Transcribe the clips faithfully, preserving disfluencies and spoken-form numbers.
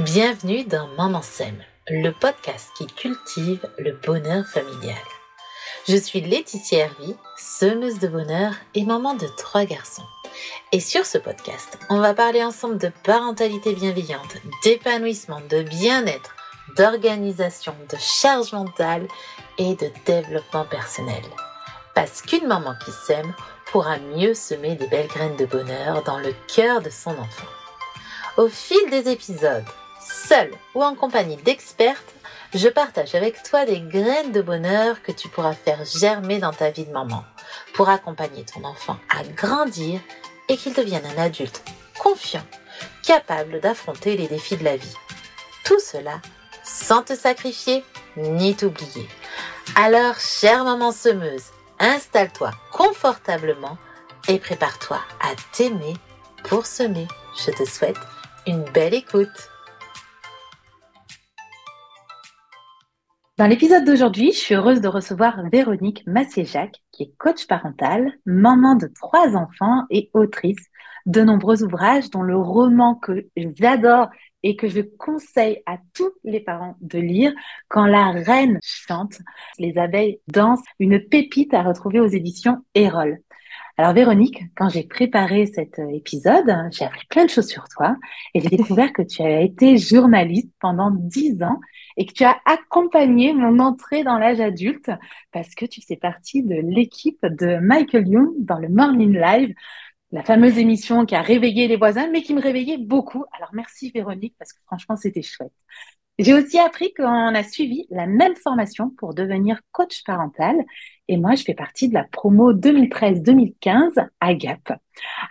Bienvenue dans Maman s'aime, le podcast qui cultive le bonheur familial. Je suis Laetitia Hervy, semeuse de bonheur et maman de trois garçons. Et sur ce podcast, on va parler ensemble de parentalité bienveillante, d'épanouissement, de bien-être, d'organisation, de charge mentale et de développement personnel. Parce qu'une maman qui s'aime pourra mieux semer des belles graines de bonheur dans le cœur de son enfant. Au fil des épisodes, seule ou en compagnie d'expertes, je partage avec toi des graines de bonheur que tu pourras faire germer dans ta vie de maman pour accompagner ton enfant à grandir et qu'il devienne un adulte confiant, capable d'affronter les défis de la vie. Tout cela sans te sacrifier ni t'oublier. Alors, chère maman semeuse, installe-toi confortablement et prépare-toi à t'aimer pour semer. Je te souhaite une belle écoute. Dans l'épisode d'aujourd'hui, je suis heureuse de recevoir Véronique Maciejak, qui est coach parentale, maman de trois enfants et autrice de nombreux ouvrages, dont le roman que j'adore et que je conseille à tous les parents de lire, Quand la reine chante, les abeilles dansent, une pépite à retrouver aux éditions Eyrolles. Alors Véronique, quand j'ai préparé cet épisode, j'ai appris plein de choses sur toi et j'ai découvert que tu as été journaliste pendant dix ans et que tu as accompagné mon entrée dans l'âge adulte parce que tu fais partie de l'équipe de Michaël Youn dans le Morning Live, la fameuse émission qui a réveillé les voisins mais qui me réveillait beaucoup. Alors merci Véronique parce que franchement c'était chouette. J'ai aussi appris qu'on a suivi la même formation pour devenir coach parental et moi je fais partie de la promo deux mille treize deux mille quinze à G A P.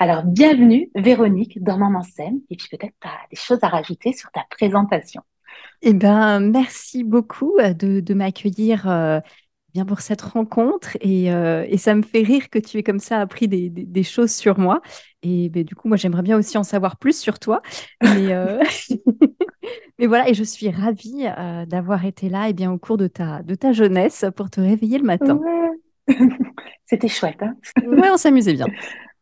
Alors bienvenue Véronique dans Maman s'aime et puis peut-être tu as des choses à rajouter sur ta présentation. Eh bien merci beaucoup de, de m'accueillir euh, bien pour cette rencontre et, euh, et ça me fait rire que tu aies comme ça appris des, des, des choses sur moi et ben, du coup moi j'aimerais bien aussi en savoir plus sur toi mais... Euh... Mais voilà, et je suis ravie euh, d'avoir été là eh bien, au cours de ta, de ta jeunesse pour te réveiller le matin. Ouais. C'était chouette, hein? Ouais, on s'amusait bien.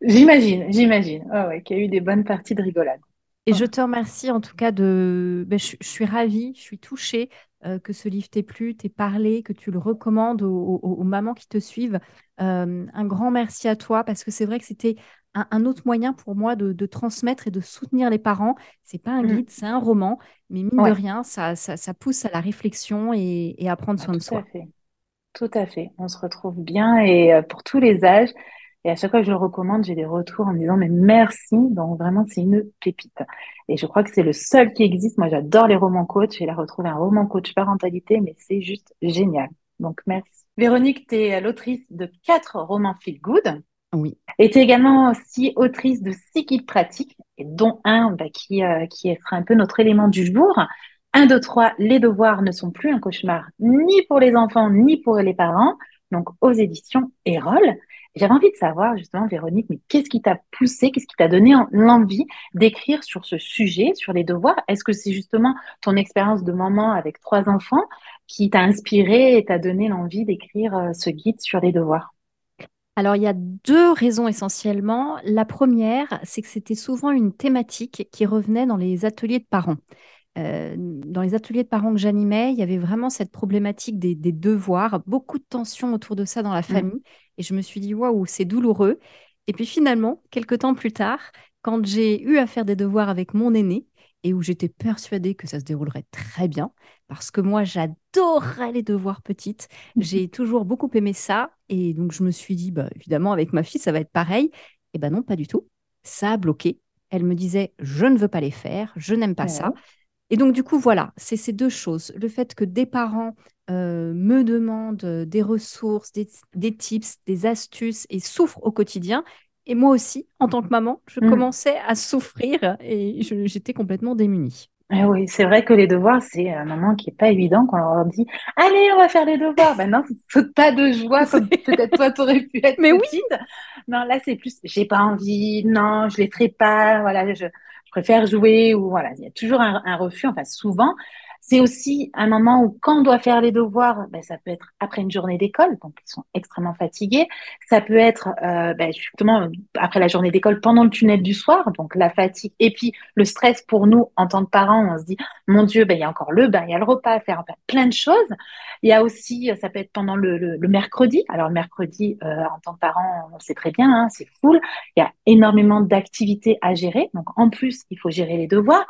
J'imagine, j'imagine. Oh, ouais, qu'il y a eu des bonnes parties de rigolade. Et oh. Je te remercie en tout cas de... Ben, je, je suis ravie, je suis touchée euh, que ce livre t'ait plu, t'ait parlé, que tu le recommandes aux, aux, aux mamans qui te suivent. Euh, un grand merci à toi parce que c'est vrai que c'était... Un, un autre moyen pour moi de, de transmettre et de soutenir les parents. C'est pas un guide, mmh. c'est un roman, mais mine ouais. de rien, ça, ça, ça pousse à la réflexion et, et à prendre soin ah, de soi. Fait. Tout à fait. On se retrouve bien et euh, pour tous les âges. Et à chaque fois que je le recommande, j'ai des retours en me disant mais merci. Donc vraiment, c'est une pépite. Et je crois que c'est le seul qui existe. Moi, j'adore les romans coach et là, retrouver un roman coach parentalité, mais c'est juste génial. Donc merci. Véronique, tu es l'autrice de quatre romans feel good. Oui. Et tu es également aussi autrice de six guides pratiques, dont un bah, qui, euh, qui sera un peu notre élément du jour. un, deux, trois, les devoirs ne sont plus un cauchemar, ni pour les enfants, ni pour les parents, donc aux éditions Eyrolles. J'avais envie de savoir justement, Véronique, mais qu'est-ce qui t'a poussé, qu'est-ce qui t'a donné en, l'envie d'écrire sur ce sujet, sur les devoirs? Est-ce que c'est justement ton expérience de maman avec trois enfants qui t'a inspirée et t'a donné l'envie d'écrire euh, ce guide sur les devoirs? Alors, il y a deux raisons essentiellement. La première, c'est que c'était souvent une thématique qui revenait dans les ateliers de parents. Euh, dans les ateliers de parents que j'animais, il y avait vraiment cette problématique des, des devoirs, beaucoup de tensions autour de ça dans la famille. Mmh. Et je me suis dit, waouh, c'est douloureux. Et puis finalement, quelques temps plus tard, quand j'ai eu à faire des devoirs avec mon aîné, et où j'étais persuadée que ça se déroulerait très bien, parce que moi, j'adorais les devoirs petites. J'ai toujours beaucoup aimé ça, et donc je me suis dit, bah, évidemment, avec ma fille, ça va être pareil. Et ben non, pas du tout. Ça a bloqué. Elle me disait, je ne veux pas les faire, je n'aime pas ouais. ça. Et donc, du coup, voilà, c'est ces deux choses. Le fait que des parents euh, me demandent des ressources, des, des tips, des astuces, et souffrent au quotidien. Et moi aussi, en tant que maman, je mmh. commençais à souffrir et je, j'étais complètement démunie. Et oui, c'est vrai que les devoirs, c'est un moment qui n'est pas évident quand on leur dit « Allez, on va faire les devoirs !» Ben non, c'est pas de joie comme peut-être toi, t'aurais pu être mais petite. Oui. Non, là, c'est plus « J'ai pas envie, non, je les ferai pas, voilà, je, je préfère jouer. » ou voilà, il y a toujours un, un refus, enfin souvent. C'est aussi un moment où quand on doit faire les devoirs, ben, ça peut être après une journée d'école, donc ils sont extrêmement fatigués. Ça peut être euh, ben, justement après la journée d'école, pendant le tunnel du soir, donc la fatigue. Et puis le stress pour nous, en tant que parents, on se dit « Mon Dieu, ben, il y a encore le bain, il y a le repas à faire, ben, plein de choses ». Il y a aussi, ça peut être pendant le, le, le mercredi. Alors le mercredi, euh, en tant que parent, on sait très bien, hein, c'est full. Il y a énormément d'activités à gérer. Donc en plus, il faut gérer les devoirs.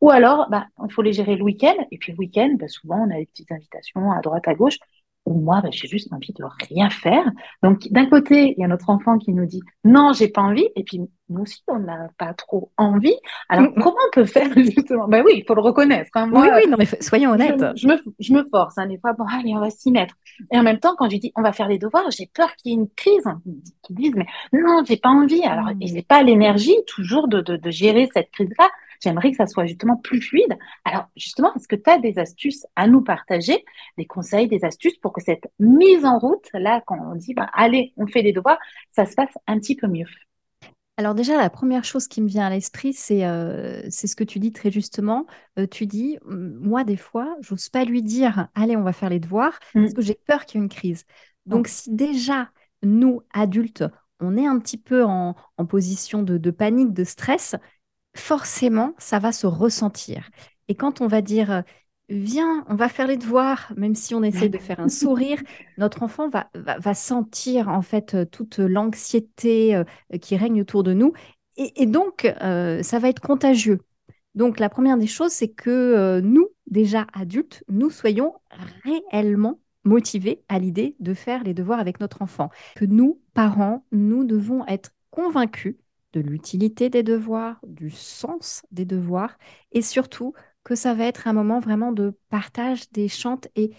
Ou alors, bah, il faut les gérer le week-end. Et puis le week-end, bah, souvent, on a des petites invitations à droite, à gauche. Ou moi, bah, j'ai juste envie de rien faire. Donc, d'un côté, il y a notre enfant qui nous dit « Non, j'ai pas envie ». Et puis, nous aussi, on n'a pas trop envie. Alors, mm-hmm. comment on peut faire justement? Ben oui, il faut le reconnaître. Hein. Moi, oui, oui, non, mais soyons honnêtes. Je, je, me, je me force. Hein, des fois, bon, allez, on va s'y mettre. Et en même temps, quand je dis « On va faire les devoirs », j'ai peur qu'il y ait une crise. Hein, qu'ils disent « Mais non, j'ai pas envie ». Alors, mm. j'ai pas l'énergie toujours de, de, de gérer cette crise-là. J'aimerais que ça soit justement plus fluide. Alors, justement, est-ce que tu as des astuces à nous partager, des conseils, des astuces pour que cette mise en route, là, quand on dit, ben, allez, on fait les devoirs, ça se passe un petit peu mieux? Alors déjà, la première chose qui me vient à l'esprit, c'est, euh, c'est ce que tu dis très justement. Euh, tu dis, moi, des fois, j'ose pas lui dire, allez, on va faire les devoirs, mmh. parce que j'ai peur qu'il y ait une crise. Donc, mmh. si déjà, nous, adultes, on est un petit peu en, en position de, de panique, de stress, forcément, ça va se ressentir. Et quand on va dire « Viens, on va faire les devoirs », même si on essaie de faire un sourire, notre enfant va, va, va sentir en fait toute l'anxiété euh, qui règne autour de nous. Et, et donc, euh, ça va être contagieux. Donc, la première des choses, c'est que euh, nous, déjà adultes, nous soyons réellement motivés à l'idée de faire les devoirs avec notre enfant. Que nous, parents, nous devons être convaincus de l'utilité des devoirs, du sens des devoirs, et surtout que ça va être un moment vraiment de partage, d'échange et,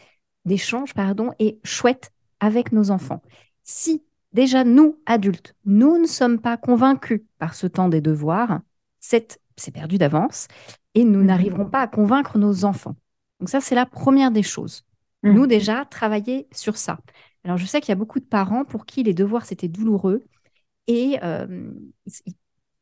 d'échange, pardon, et chouette avec nos enfants. Si déjà nous, adultes, nous ne sommes pas convaincus par ce temps des devoirs, c'est, c'est perdu d'avance et nous mmh. n'arriverons pas à convaincre nos enfants. Donc ça, c'est la première des choses. Mmh. Nous, déjà, travailler sur ça. Alors, je sais qu'il y a beaucoup de parents pour qui les devoirs, c'était douloureux, et euh,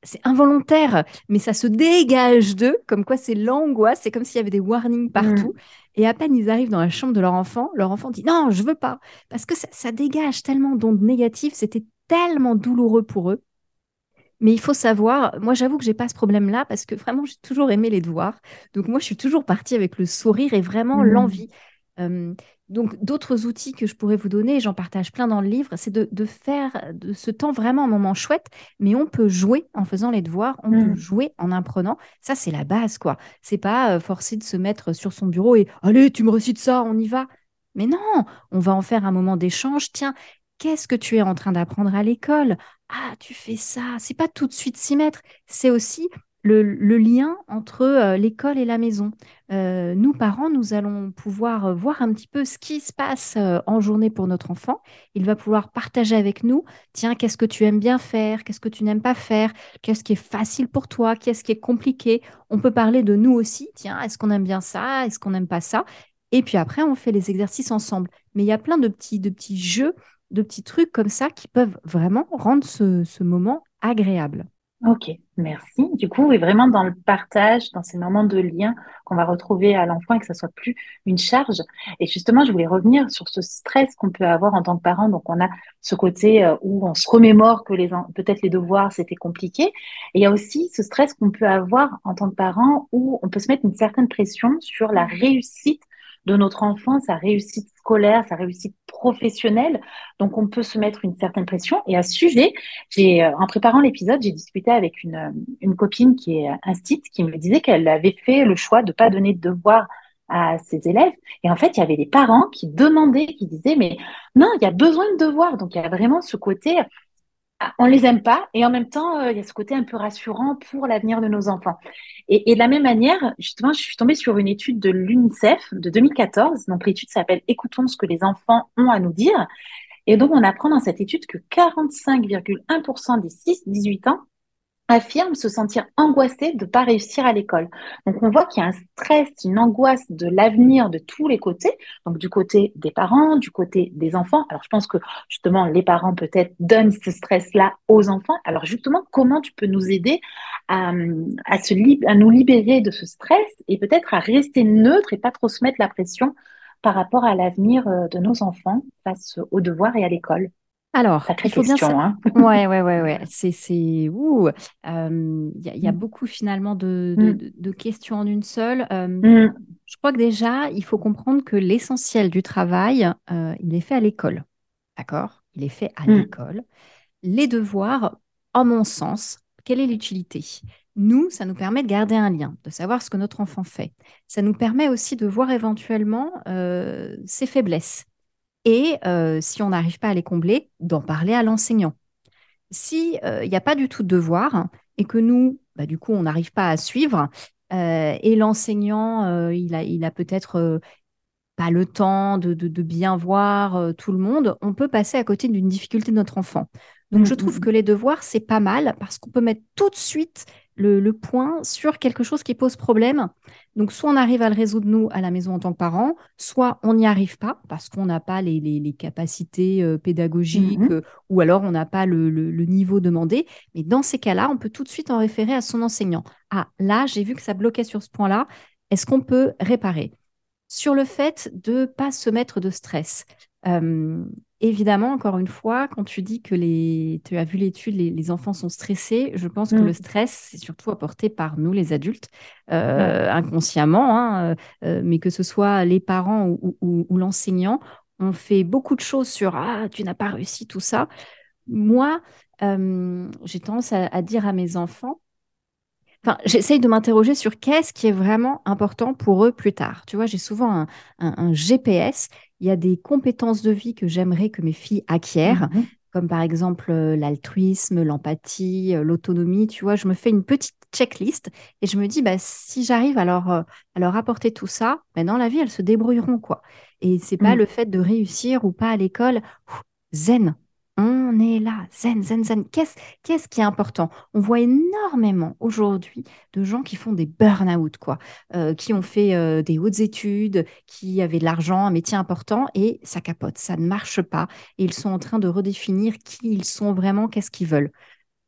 c'est involontaire, mais ça se dégage d'eux, comme quoi c'est l'angoisse, c'est comme s'il y avait des warnings partout, mmh. et à peine ils arrivent dans la chambre de leur enfant, leur enfant dit « non, je veux pas », parce que ça, ça dégage tellement d'ondes négatives, c'était tellement douloureux pour eux. Mais il faut savoir, moi j'avoue que j'ai pas ce problème-là, parce que vraiment j'ai toujours aimé les devoirs, donc moi je suis toujours partie avec le sourire et vraiment mmh. l'envie. Euh, donc d'autres outils que je pourrais vous donner, j'en partage plein dans le livre, c'est de, de faire de ce temps vraiment un moment chouette, mais on peut jouer en faisant les devoirs, on mmh. peut jouer en apprenant, ça c'est la base quoi, c'est pas euh, forcer de se mettre sur son bureau et « allez tu me récites ça, on y va », mais non, on va en faire un moment d'échange, tiens, qu'est-ce que tu es en train d'apprendre à l'école? Ah tu fais ça, c'est pas tout de suite s'y mettre, c'est aussi... Le, le lien entre euh, l'école et la maison. Euh, nous, parents, nous allons pouvoir euh, voir un petit peu ce qui se passe euh, en journée pour notre enfant. Il va pouvoir partager avec nous, tiens, qu'est-ce que tu aimes bien faire? Qu'est-ce que tu n'aimes pas faire? Qu'est-ce qui est facile pour toi? Qu'est-ce qui est compliqué? On peut parler de nous aussi, tiens, est-ce qu'on aime bien ça? Est-ce qu'on n'aime pas ça? Et puis après, on fait les exercices ensemble. Mais il y a plein de petits, de petits jeux, de petits trucs comme ça qui peuvent vraiment rendre ce, ce moment agréable. Ok, merci. Du coup, on est vraiment dans le partage, dans ces moments de lien qu'on va retrouver à l'enfant et que ça soit plus une charge. Et justement, je voulais revenir sur ce stress qu'on peut avoir en tant que parent. Donc, on a ce côté où on se remémore que les peut-être les devoirs, c'était compliqué. Et il y a aussi ce stress qu'on peut avoir en tant que parent où on peut se mettre une certaine pression sur la réussite de notre enfant, sa réussite scolaire, sa réussite professionnelle. Donc, on peut se mettre une certaine pression. Et à ce sujet, j'ai, en préparant l'épisode, j'ai discuté avec une, une copine qui est instite, qui me disait qu'elle avait fait le choix de ne pas donner de devoirs à ses élèves. Et en fait, il y avait des parents qui demandaient, qui disaient « mais non, il y a besoin de devoirs ». Donc, il y a vraiment ce côté… on les aime pas et en même temps, il euh, y a ce côté un peu rassurant pour l'avenir de nos enfants. Et, et de la même manière, justement, je suis tombée sur une étude de l'UNICEF de deux mille quatorze. Donc, l'étude s'appelle « Écoutons ce que les enfants ont à nous dire ». Et donc, on apprend dans cette étude que quarante-cinq virgule un pour cent des six dix-huit ans affirment se sentir angoissées de ne pas réussir à l'école. Donc, on voit qu'il y a un stress, une angoisse de l'avenir de tous les côtés, donc du côté des parents, du côté des enfants. Alors, je pense que, justement, les parents, peut-être, donnent ce stress-là aux enfants. Alors, justement, comment tu peux nous aider à, à, se lib- à nous libérer de ce stress et peut-être à rester neutre et pas trop se mettre la pression par rapport à l'avenir de nos enfants face aux devoirs et à l'école? Alors, il faut question, bien hein. ouais, ouais, ouais, ouais. C'est, c'est ouh. Il euh, y, y a beaucoup finalement de, de, de, de questions en une seule. Euh, mm. Je crois que déjà, il faut comprendre que l'essentiel du travail, euh, il est fait à l'école, d'accord ? Il est fait à mm. l'école. Les devoirs, en mon sens, quelle est l'utilité ? Nous, ça nous permet de garder un lien, de savoir ce que notre enfant fait. Ça nous permet aussi de voir éventuellement euh, ses faiblesses. Et euh, si on n'arrive pas à les combler, d'en parler à l'enseignant. S'il n'y a pas du tout de devoir et que nous, bah, du coup, on n'arrive pas à suivre euh, et l'enseignant, euh, il a, il a peut-être euh, pas le temps de, de, de bien voir euh, tout le monde, on peut passer à côté d'une difficulté de notre enfant. Donc, mmh. je trouve que les devoirs, c'est pas mal parce qu'on peut mettre tout de suite le, le point sur quelque chose qui pose problème. Donc, soit on arrive à le résoudre, nous, à la maison en tant que parents, soit on n'y arrive pas parce qu'on n'a pas les, les, les capacités euh, pédagogiques mmh. euh, ou alors on n'a pas le, le, le niveau demandé. Mais dans ces cas-là, on peut tout de suite en référer à son enseignant. Ah, là, j'ai vu que ça bloquait sur ce point-là. Est-ce qu'on peut réparer ? Sur le fait de ne pas se mettre de stress. Euh, évidemment, encore une fois, quand tu dis que les, tu as vu l'étude, les, les enfants sont stressés, je pense mmh. que le stress, c'est surtout apporté par nous, les adultes, euh, mmh. inconsciemment, hein, euh, mais que ce soit les parents ou, ou, ou l'enseignant, on fait beaucoup de choses sur « Ah, tu n'as pas réussi, tout ça ». Moi, euh, j'ai tendance à, à dire à mes enfants, Enfin, j'essaye de m'interroger sur qu'est-ce qui est vraiment important pour eux plus tard. Tu vois, j'ai souvent un, un, un G P S. Il y a des compétences de vie que j'aimerais que mes filles acquièrent, mmh. comme par exemple l'altruisme, l'empathie, l'autonomie. Tu vois, je me fais une petite checklist et je me dis, bah, si j'arrive à leur, à leur apporter tout ça, bah, dans la vie, elles se débrouilleront, quoi. Et c'est pas mmh. le fait de réussir ou pas à l'école. Ouh, zen. On est là, zen, zen, zen. Qu'est-ce, qu'est-ce qui est important ? On voit énormément aujourd'hui de gens qui font des burn-out, quoi, euh, qui ont fait euh, des hautes études, qui avaient de l'argent, un métier important, et ça capote, ça ne marche pas. Et ils sont en train de redéfinir qui ils sont vraiment, qu'est-ce qu'ils veulent.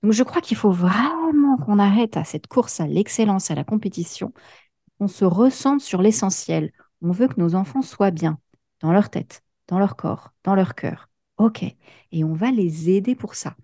Donc, je crois qu'il faut vraiment qu'on arrête à cette course à l'excellence, à la compétition, qu'on se recentre sur l'essentiel. On veut que nos enfants soient bien, dans leur tête, dans leur corps, dans leur cœur. Ok, et on va les aider pour ça.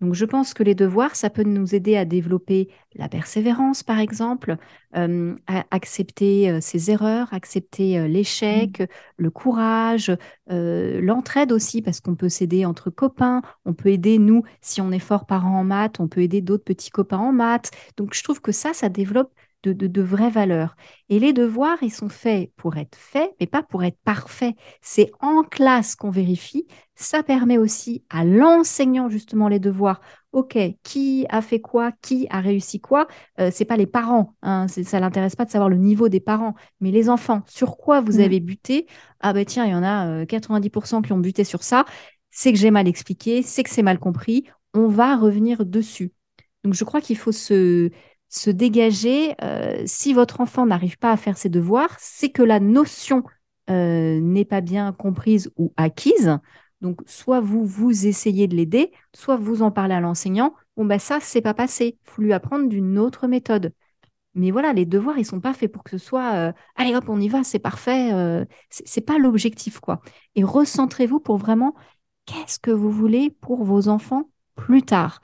Donc, je pense que les devoirs, ça peut nous aider à développer la persévérance, par exemple, euh, à accepter euh, ses erreurs, accepter euh, l'échec, mmh. le courage, euh, l'entraide aussi, parce qu'on peut s'aider entre copains, on peut aider, nous, si on est fort parents en maths, on peut aider d'autres petits copains en maths. Donc, je trouve que ça, ça développe De, de, de vraies valeurs. Et les devoirs, ils sont faits pour être faits, mais pas pour être parfaits. C'est en classe qu'on vérifie. Ça permet aussi à l'enseignant, justement, les devoirs. OK, qui a fait quoi ? Qui a réussi quoi ? euh, C'est pas les parents. Hein, c'est, ça ne l'intéresse pas de savoir le niveau des parents. Mais les enfants, sur quoi vous mmh. avez buté ? Ah ben tiens, il y en a euh, quatre-vingt-dix pour cent qui ont buté sur ça. C'est que j'ai mal expliqué, c'est que c'est mal compris. On va revenir dessus. Donc, je crois qu'il faut se... se dégager, euh, si votre enfant n'arrive pas à faire ses devoirs, c'est que la notion euh, n'est pas bien comprise ou acquise. Donc, soit vous, vous essayez de l'aider, soit vous en parlez à l'enseignant. Bon, ben ça, c'est pas passé. Il faut lui apprendre d'une autre méthode. Mais voilà, les devoirs, ils sont pas faits pour que ce soit euh, « Allez, hop, on y va, c'est parfait. Euh, » c'est, c'est pas l'objectif, quoi. Et recentrez-vous pour vraiment « Qu'est-ce que vous voulez pour vos enfants plus tard ?»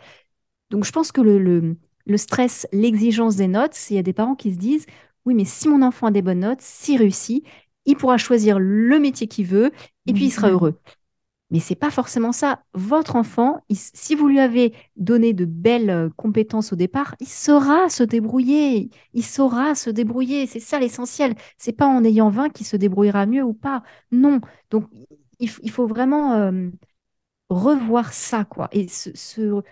Donc, je pense que le... le Le stress, l'exigence des notes, il y a des parents qui se disent « Oui, mais si mon enfant a des bonnes notes, s'il réussit, il pourra choisir le métier qu'il veut et puis il sera heureux. » Mais ce n'est pas forcément ça. Votre enfant, il, si vous lui avez donné de belles compétences au départ, il saura se débrouiller. Il saura se débrouiller. C'est ça l'essentiel. Ce n'est pas en ayant vingt qu'il se débrouillera mieux ou pas. Non. Donc, il, il faut vraiment euh, revoir ça, quoi. Et ce... ce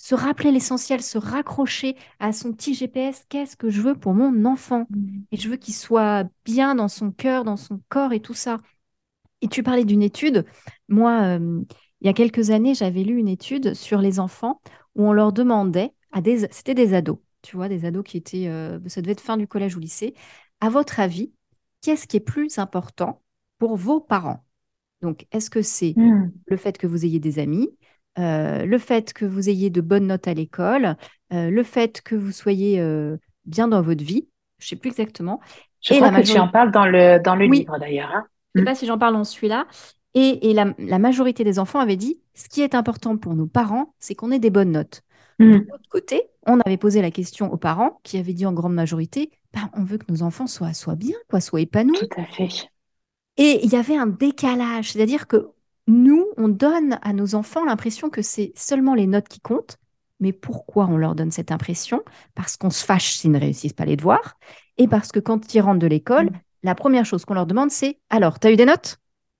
se rappeler l'essentiel, se raccrocher à son petit G P S. Qu'est-ce que je veux pour mon enfant ? Et je veux qu'il soit bien dans son cœur, dans son corps et tout ça. Et tu parlais d'une étude. Moi, euh, il y a quelques années, j'avais lu une étude sur les enfants où on leur demandait à des, c'était des ados, tu vois, des ados qui étaient, euh, ça devait être fin du collège ou lycée. À votre avis, qu'est-ce qui est plus important pour vos parents? Donc, est-ce que c'est mmh. le fait que vous ayez des amis, euh, le fait que vous ayez de bonnes notes à l'école, euh, le fait que vous soyez euh, bien dans votre vie? Je ne sais plus exactement. Je et crois la majorité... que tu en parles dans le, dans le oui. livre, d'ailleurs. Hein. Je ne sais pas si j'en parle dans celui-là. Et, et la, la majorité des enfants avaient dit, ce qui est important pour nos parents, c'est qu'on ait des bonnes notes. Mmh. De l'autre côté, on avait posé la question aux parents qui avaient dit en grande majorité, bah, on veut que nos enfants soient, soient bien, quoi, soient épanouis. Tout à fait. Et il y avait un décalage, c'est-à-dire que nous, on donne à nos enfants l'impression que c'est seulement les notes qui comptent. Mais pourquoi on leur donne cette impression? Parce qu'on se fâche s'ils ne réussissent pas les devoirs et parce que quand ils rentrent de l'école, mmh. la première chose qu'on leur demande, c'est « Alors, t'as eu des notes ?»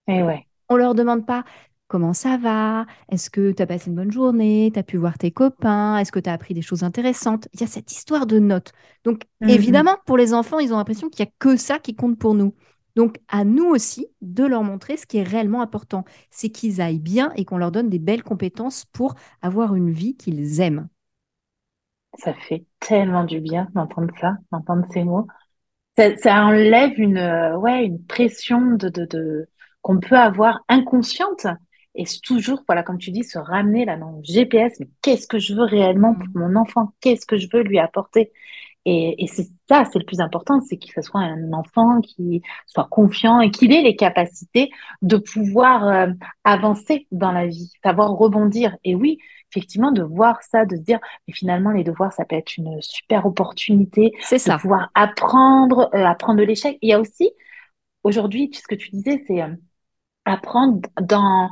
Eh ouais. On ne leur demande pas « Comment ça va ? Est-ce que t'as passé une bonne journée ? T'as pu voir tes copains ? Est-ce que t'as appris des choses intéressantes ?» Il y a cette histoire de notes. Donc, mmh. évidemment, pour les enfants, ils ont l'impression qu'il n'y a que ça qui compte pour nous. Donc, à nous aussi de leur montrer ce qui est réellement important. C'est qu'ils aillent bien et qu'on leur donne des belles compétences pour avoir une vie qu'ils aiment. Ça fait tellement du bien d'entendre ça, d'entendre ces mots. Ça, ça enlève une, ouais, une pression de, de, de, qu'on peut avoir inconsciente. Et c'est toujours, voilà, comme tu dis, se ramener là dans le G P S. Mais qu'est-ce que je veux réellement pour mon enfant ? Qu'est-ce que je veux lui apporter ? Et, et c'est ça, c'est le plus important, c'est que ce soit un enfant qui soit confiant et qu'il ait les capacités de pouvoir euh, avancer dans la vie, savoir rebondir. Et oui, effectivement, de voir ça, de se dire, mais finalement, les devoirs, ça peut être une super opportunité c'est ça. de pouvoir apprendre, euh, apprendre de l'échec. Et il y a aussi, aujourd'hui, ce que tu disais, c'est euh, apprendre dans...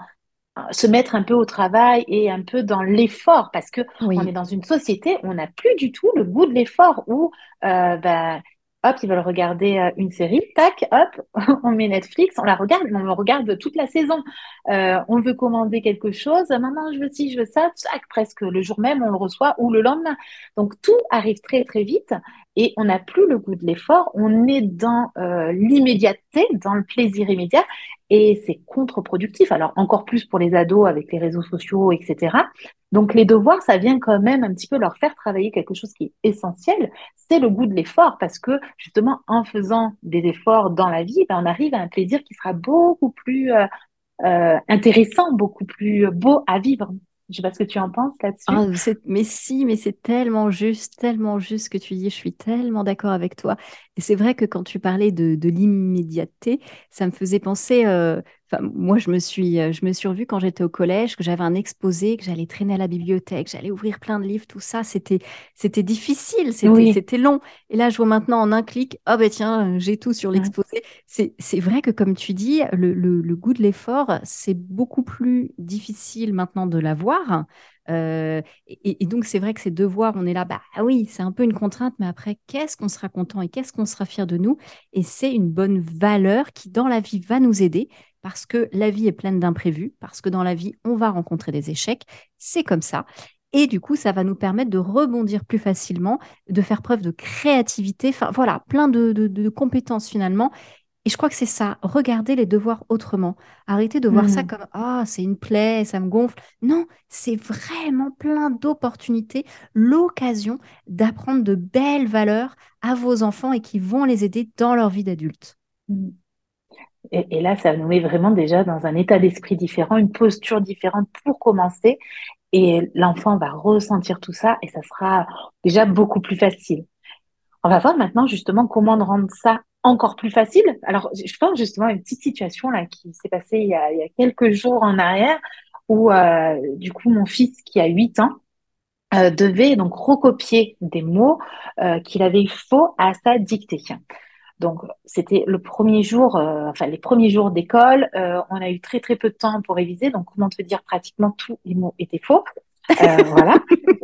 se mettre un peu au travail et un peu dans l'effort, parce que oui. on est dans une société où on n'a plus du tout le goût de l'effort, où euh, bah, hop, ils veulent regarder une série, tac, hop, on met Netflix, on la regarde, mais on le regarde toute la saison. Euh, on veut commander quelque chose, maman, je veux ci, je veux ça, tac, presque le jour même, on le reçoit, ou le lendemain. Donc, tout arrive très, très vite, et on n'a plus le goût de l'effort, on est dans euh, l'immédiateté, dans le plaisir immédiat, et c'est contre-productif. Alors, encore plus pour les ados avec les réseaux sociaux, et cetera. Donc, les devoirs, ça vient quand même un petit peu leur faire travailler quelque chose qui est essentiel. C'est le goût de l'effort parce que, justement, en faisant des efforts dans la vie, ben, on arrive à un plaisir qui sera beaucoup plus euh, euh, intéressant, beaucoup plus beau à vivre. Je sais pas ce que tu en penses là-dessus. Ah, c'est... Mais si, mais c'est tellement juste, tellement juste ce que tu dis. Je suis tellement d'accord avec toi. Et c'est vrai que quand tu parlais de, de l'immédiateté, ça me faisait penser. Euh... Enfin, moi, je me suis, je me suis revue quand j'étais au collège, que j'avais un exposé, que j'allais traîner à la bibliothèque, j'allais ouvrir plein de livres, tout ça. C'était, c'était difficile, c'était, oui. c'était long. Et là, je vois maintenant en un clic, oh ben tiens, j'ai tout sur l'exposé. Ouais. C'est, c'est vrai que comme tu dis, le, le, le goût de l'effort, c'est beaucoup plus difficile maintenant de l'avoir. Euh, et, et donc, c'est vrai que ces devoirs, on est là, bah oui, c'est un peu une contrainte, mais après, qu'est-ce qu'on sera content et qu'est-ce qu'on sera fier de nous ? Et c'est une bonne valeur qui, dans la vie, va nous aider. Parce que la vie est pleine d'imprévus, parce que dans la vie, on va rencontrer des échecs, c'est comme ça. Et du coup, ça va nous permettre de rebondir plus facilement, de faire preuve de créativité, enfin voilà, plein de, de, de compétences finalement. Et je crois que c'est ça, regarder les devoirs autrement. Arrêter de voir mmh. ça comme « Ah, oh, c'est une plaie, ça me gonfle ». Non, c'est vraiment plein d'opportunités, l'occasion d'apprendre de belles valeurs à vos enfants et qui vont les aider dans leur vie d'adulte. Mmh. Et, et là, ça nous met vraiment déjà dans un état d'esprit différent, une posture différente pour commencer. Et l'enfant va ressentir tout ça et ça sera déjà beaucoup plus facile. On va voir maintenant justement comment rendre ça encore plus facile. Alors, je pense justement à une petite situation là qui s'est passée il y a, il y a quelques jours en arrière où euh, du coup, mon fils qui a huit ans, euh, devait donc recopier des mots euh, qu'il avait eu faux à sa dictée. Donc, c'était le premier jour, euh, enfin les premiers jours d'école, euh, on a eu très très peu de temps pour réviser, donc comment te dire, pratiquement tous les mots étaient faux, euh, voilà,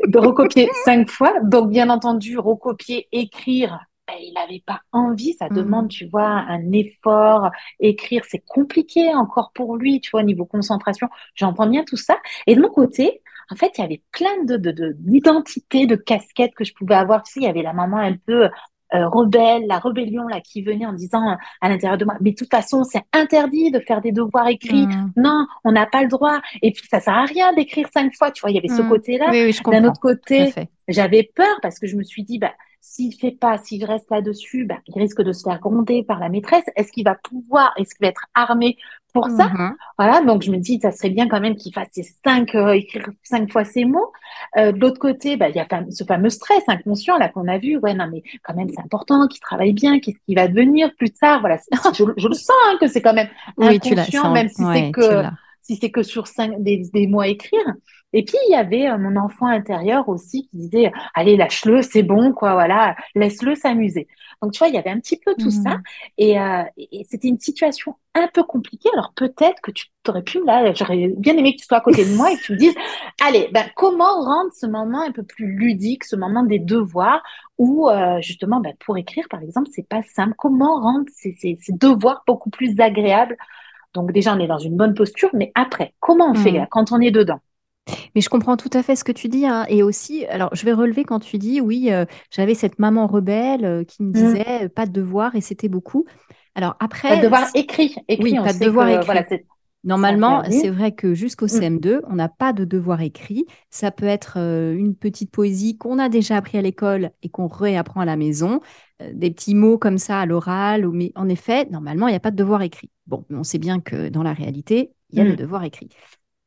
de recopier cinq fois, donc bien entendu, recopier, écrire, ben, il n'avait pas envie, ça demande, mmh. tu vois, un effort, écrire, c'est compliqué encore pour lui, tu vois, niveau concentration, j'entends bien tout ça, et de mon côté, en fait, il y avait plein de, de, de, d'identités, de casquettes que je pouvais avoir, tu sais, il y avait la maman un peu... euh, rebelle, la rébellion là qui venait en disant euh, à l'intérieur de moi, mais de toute façon c'est interdit de faire des devoirs écrits, mmh. non, on n'a pas le droit, et puis ça sert à rien d'écrire cinq fois, tu vois, il y avait mmh. ce côté-là. Oui, oui, je comprends. D'un autre côté, j'avais peur parce que je me suis dit, bah, s'il fait pas, s'il reste là-dessus, bah, il risque de se faire gronder par la maîtresse. Est-ce qu'il va pouvoir, est-ce qu'il va être armé pour ça? Mm-hmm. Voilà, donc je me dis, ça serait bien quand même qu'il fasse ces cinq, euh, écrire cinq fois ces mots. Euh, de l'autre côté, bah, il y a ce fameux stress inconscient là qu'on a vu. Ouais, non, mais quand même, c'est important qu'il travaille bien, qu'est-ce qu'il va devenir plus tard. Voilà, c'est, c'est, je, je le sens hein, que c'est quand même oui, inconscient, même si, ouais, c'est que, si c'est que sur cinq, des, des mots à écrire. Et puis, il y avait euh, mon enfant intérieur aussi qui disait « Allez, lâche-le, c'est bon, quoi, voilà, laisse-le s'amuser. » Donc, tu vois, il y avait un petit peu tout mmh. ça. Et, euh, et c'était une situation un peu compliquée. Alors, peut-être que tu t'aurais pu, là, j'aurais bien aimé que tu sois à côté de moi et que tu me dises « Allez, ben, comment rendre ce moment un peu plus ludique, ce moment des devoirs où, euh, justement, ben, pour écrire, par exemple, c'est pas simple. Comment rendre ces, ces, ces devoirs beaucoup plus agréables ?» Donc, déjà, on est dans une bonne posture, mais après, comment on mmh. fait là, quand on est dedans ? Mais je comprends tout à fait ce que tu dis, hein. Et aussi, alors je vais relever quand tu dis, oui, euh, j'avais cette maman rebelle euh, qui me disait mmh. pas de devoir et c'était beaucoup. Alors après, pas de devoir écrit, écrit, oui, on pas de devoir que, écrit. Voilà, c'est... Normalement, c'est vrai que jusqu'au C M deux, on n'a pas de devoir écrit. Ça peut être euh, une petite poésie qu'on a déjà appris à l'école et qu'on réapprend à la maison, euh, des petits mots comme ça à l'oral. Ou... Mais en effet, normalement, il n'y a pas de devoir écrit. Bon, mais on sait bien que dans la réalité, il y a mmh. le devoir écrit.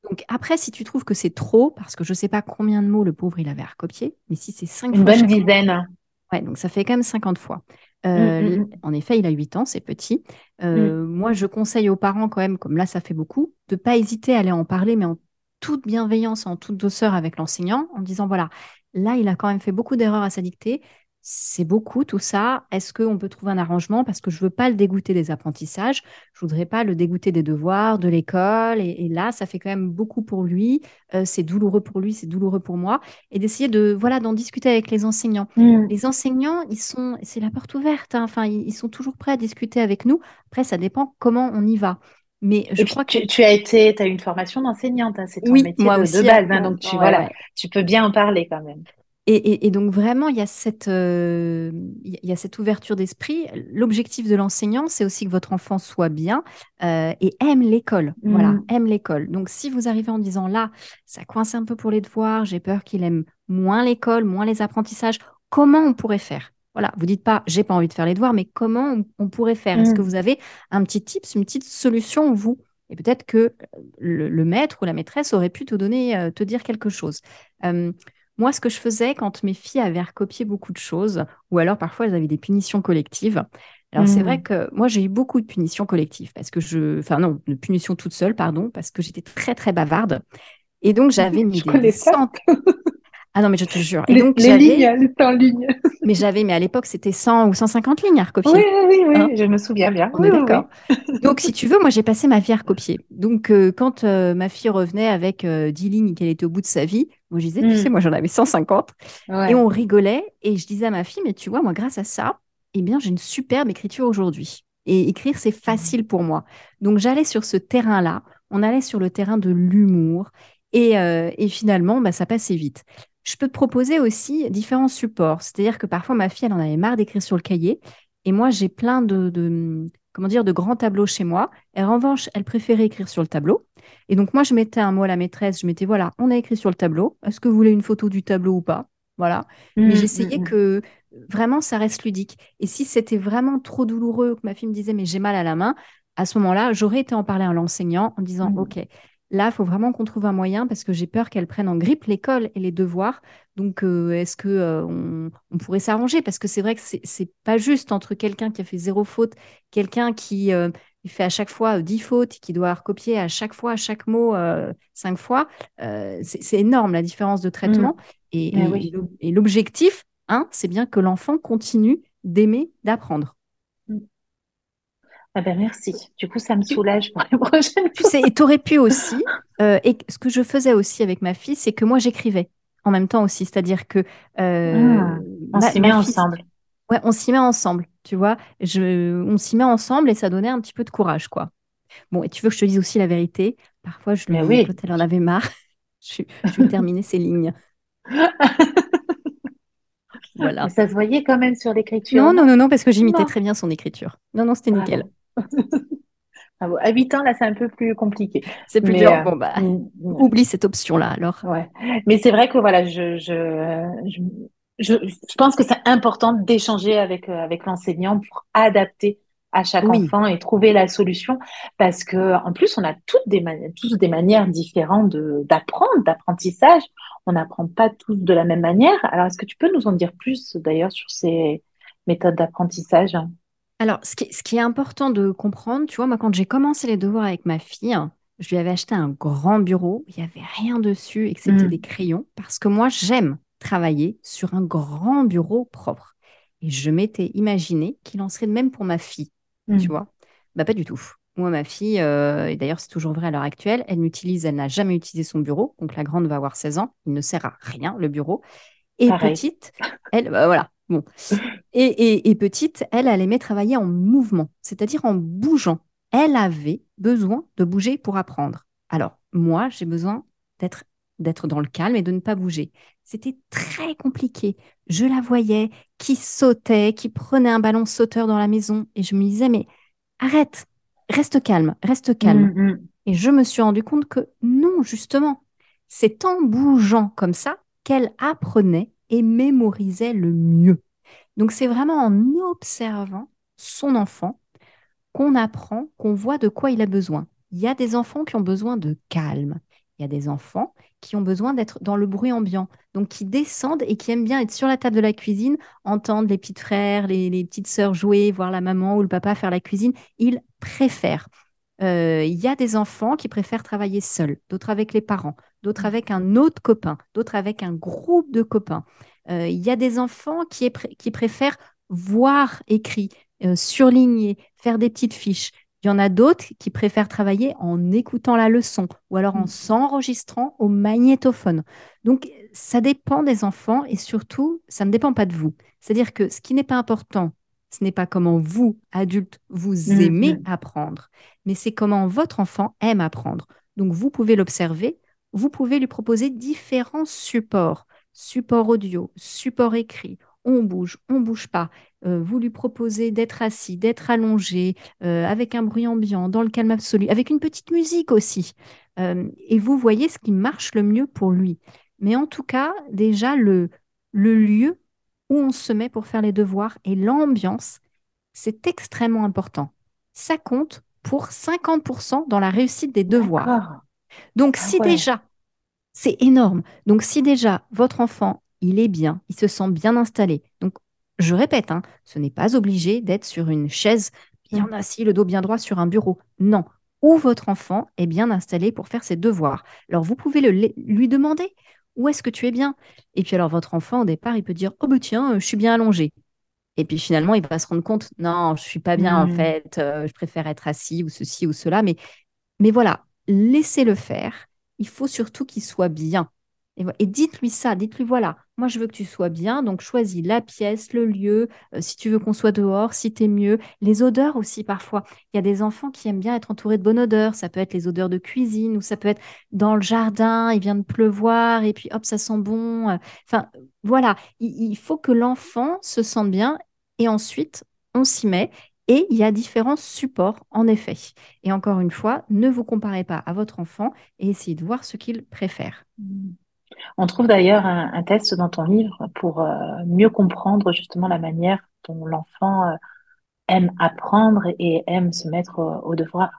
Donc après, si tu trouves que c'est trop, parce que je ne sais pas combien de mots le pauvre il avait à recopier, mais si c'est cinq fois... Une bonne dizaine. Ouais, donc ça fait quand même cinquante fois. Euh, mm-hmm. En effet, il a huit ans, c'est petit. Euh, mm. Moi, je conseille aux parents quand même, comme là, ça fait beaucoup, de ne pas hésiter à aller en parler, mais en toute bienveillance, en toute douceur avec l'enseignant, en disant, voilà, là, il a quand même fait beaucoup d'erreurs à sa dictée, c'est beaucoup tout ça, est-ce qu'on peut trouver un arrangement parce que je ne veux pas le dégoûter des apprentissages, je ne voudrais pas le dégoûter des devoirs, de l'école, et, et là, ça fait quand même beaucoup pour lui, euh, c'est douloureux pour lui, c'est douloureux pour moi, et d'essayer de, voilà, d'en discuter avec les enseignants. Mmh. Les enseignants, ils sont, c'est la porte ouverte, hein, enfin, ils, ils sont toujours prêts à discuter avec nous, après, ça dépend comment on y va. Mais je crois tu, que tu as été, tu as eu une formation d'enseignante, hein, c'est ton oui, métier moi de, aussi, de base, hein, donc tu, ouais, voilà, ouais. tu peux bien en parler quand même. Et, et, et donc, vraiment, il y a cette, euh, il y a cette ouverture d'esprit. L'objectif de l'enseignant, c'est aussi que votre enfant soit bien euh, et aime l'école. Mmh. Voilà, aime l'école. Donc, si vous arrivez en disant, là, ça coince un peu pour les devoirs, j'ai peur qu'il aime moins l'école, moins les apprentissages, comment on pourrait faire ? Voilà, vous ne dites pas, j'ai pas envie de faire les devoirs, mais comment on, on pourrait faire ? Mmh. Est-ce que vous avez un petit tips, une petite solution, vous ? Et peut-être que le, le maître ou la maîtresse aurait pu te donner, euh, te dire quelque chose. Euh, Moi, ce que je faisais quand mes filles avaient recopié beaucoup de choses, ou alors parfois elles avaient des punitions collectives. Alors, mmh. c'est vrai que moi, j'ai eu beaucoup de punitions collectives, parce que je. Enfin, non, de punitions toute seule, pardon, parce que j'étais très, très bavarde. Et donc, j'avais mis je des centaines. Ah non, mais je te jure. Et les, donc, les lignes, les cent lignes. Mais j'avais, mais à l'époque, c'était cent ou cent cinquante lignes à recopier. Oui, oui, oui, hein, je me souviens bien. On oui, est oui, d'accord. Oui. Donc, si tu veux, moi, j'ai passé ma vie à recopier. Donc, euh, quand euh, ma fille revenait avec euh, dix lignes et qu'elle était au bout de sa vie, moi, je disais, mm. tu sais, moi, j'en avais cent cinquante. Ouais. Et on rigolait. Et je disais à ma fille, mais tu vois, moi, grâce à ça, eh bien, j'ai une superbe écriture aujourd'hui. Et écrire, c'est facile pour moi. Donc, j'allais sur ce terrain-là. On allait sur le terrain de l'humour. Et, euh, et finalement, bah, ça passait vite. Je peux te proposer aussi différents supports. C'est-à-dire que parfois, ma fille, elle en avait marre d'écrire sur le cahier. Et moi, j'ai plein de, de, comment dire, de grands tableaux chez moi. Et en revanche, elle préférait écrire sur le tableau. Et donc, moi, je mettais un mot à la maîtresse. Je mettais, voilà, on a écrit sur le tableau. Est-ce que vous voulez une photo du tableau ou pas ? Voilà. Mmh, mais j'essayais mmh. que vraiment, ça reste ludique. Et si c'était vraiment trop douloureux, que ma fille me disait, mais j'ai mal à la main, à ce moment-là, j'aurais été en parler à l'enseignant en disant, mmh. OK. Là, il faut vraiment qu'on trouve un moyen parce que j'ai peur qu'elle prenne en grippe l'école et les devoirs. Donc, euh, est-ce qu'on euh, on pourrait s'arranger ? Parce que c'est vrai que c'est, c'est pas juste entre quelqu'un qui a fait zéro faute, quelqu'un qui euh, fait à chaque fois dix fautes, qui doit recopier à chaque fois, à chaque mot, euh, cinq fois. Euh, c'est, c'est énorme la différence de traitement. Mmh. Et, eh et, oui. et l'objectif, hein, c'est bien que l'enfant continue d'aimer, d'apprendre. Ah ben merci. Du coup, ça me soulage pour les prochaines. Tu sais, et t'aurais pu aussi, euh, et ce que je faisais aussi avec ma fille, c'est que moi, j'écrivais en même temps aussi. C'est-à-dire que... Euh, ah, on ma, s'y met ensemble. Fille, ouais, on s'y met ensemble, tu vois. Je, on s'y met ensemble et ça donnait un petit peu de courage, quoi. Bon, et tu veux que je te dise aussi la vérité ? Parfois, je lui dis, oui. quand elle en avait marre, je, je terminais ses lignes. Voilà. Ça se voyait quand même sur l'écriture? Non, non, non, non, parce que j'imitais non. très bien son écriture. Non, non, c'était ah, nickel. Bon. À huit ans, là, c'est un peu plus compliqué. C'est plus mais, dur. Euh, bon, bah, mm, oublie cette option-là, alors. Ouais. Mais c'est vrai que, voilà, je... je, je... Je, je pense que c'est important d'échanger avec, euh, avec l'enseignant pour adapter à chaque oui. enfant et trouver la solution, parce que en plus on a toutes des mani- tous des manières différentes de, d'apprendre, d'apprentissage. On n'apprend pas tous de la même manière. Alors est-ce que tu peux nous en dire plus d'ailleurs sur ces méthodes d'apprentissage? Alors ce qui, ce qui est important de comprendre, tu vois, moi quand j'ai commencé les devoirs avec ma fille, je lui avais acheté un grand bureau, il n'y avait rien dessus excepté mmh. des crayons, parce que moi j'aime travailler sur un grand bureau propre. Et je m'étais imaginé qu'il en serait de même pour ma fille, mmh. tu vois. Bah, pas du tout. Moi, ma fille, euh, et d'ailleurs, c'est toujours vrai à l'heure actuelle, elle n'utilise, elle n'a jamais utilisé son bureau, donc la grande va avoir seize ans, il ne sert à rien, le bureau. Et Pareil. petite, elle, bah, voilà, bon. Et, et, et petite, elle, elle aimait travailler en mouvement, c'est-à-dire en bougeant. Elle avait besoin de bouger pour apprendre. Alors, moi, j'ai besoin d'être d'être dans le calme et de ne pas bouger. C'était très compliqué. Je la voyais qui sautait, qui prenait un ballon sauteur dans la maison. Et je me disais, mais arrête, reste calme, reste calme. Mm-hmm. Et je me suis rendu compte que non, justement, c'est en bougeant comme ça qu'elle apprenait et mémorisait le mieux. Donc, c'est vraiment en observant son enfant qu'on apprend, qu'on voit de quoi il a besoin. Il y a des enfants qui ont besoin de calme. Il y a des enfants qui ont besoin d'être dans le bruit ambiant, donc qui descendent et qui aiment bien être sur la table de la cuisine, entendre les petits frères, les, les petites sœurs jouer, voir la maman ou le papa faire la cuisine. Ils préfèrent. Euh, il y a des enfants qui préfèrent travailler seuls, d'autres avec les parents, d'autres avec un autre copain, d'autres avec un groupe de copains. Euh, il y a des enfants qui, pr- qui préfèrent voir écrit, euh, surligner, faire des petites fiches. Il y en a d'autres qui préfèrent travailler en écoutant la leçon ou alors en s'enregistrant au magnétophone. Donc, ça dépend des enfants et surtout, ça ne dépend pas de vous. C'est-à-dire que ce qui n'est pas important, ce n'est pas comment vous, adultes, vous aimez apprendre, mais c'est comment votre enfant aime apprendre. Donc, vous pouvez l'observer, vous pouvez lui proposer différents supports, support audio, support écrit. On bouge, on ne bouge pas. Euh, vous lui proposez d'être assis, d'être allongé, euh, avec un bruit ambiant, dans le calme absolu, avec une petite musique aussi. Euh, et vous voyez ce qui marche le mieux pour lui. Mais en tout cas, déjà, le, le lieu où on se met pour faire les devoirs et l'ambiance, c'est extrêmement important. Ça compte pour cinquante pour cent dans la réussite des devoirs. D'accord. Donc, ah, si ouais. déjà, c'est énorme. Donc, si déjà, votre enfant il est bien, il se sent bien installé. Donc, je répète, hein, ce n'est pas obligé d'être sur une chaise bien assis, le dos bien droit sur un bureau. Non, où votre enfant est bien installé pour faire ses devoirs. Alors, vous pouvez le, lui demander « Où est-ce que tu es bien ?» Et puis alors, votre enfant, au départ, il peut dire « Oh, ben tiens, je suis bien allongé. » Et puis finalement, il va se rendre compte « Non, je ne suis pas bien mmh. en fait, euh, je préfère être assis ou ceci ou cela. » Mais, mais voilà, laissez-le faire. Il faut surtout qu'il soit bien. Et dites-lui ça, dites-lui voilà, moi je veux que tu sois bien, donc choisis la pièce, le lieu, euh, si tu veux qu'on soit dehors, si t'es mieux, les odeurs aussi parfois. Il y a des enfants qui aiment bien être entourés de bonnes odeurs, ça peut être les odeurs de cuisine ou ça peut être dans le jardin, il vient de pleuvoir et puis hop, ça sent bon. Enfin voilà, il, il faut que l'enfant se sente bien et ensuite on s'y met. Et il y a différents supports, en effet. Et encore une fois, ne vous comparez pas à votre enfant et essayez de voir ce qu'il préfère. On trouve d'ailleurs un, un test dans ton livre pour euh, mieux comprendre justement la manière dont l'enfant euh, aime apprendre et aime se mettre au, au devoir.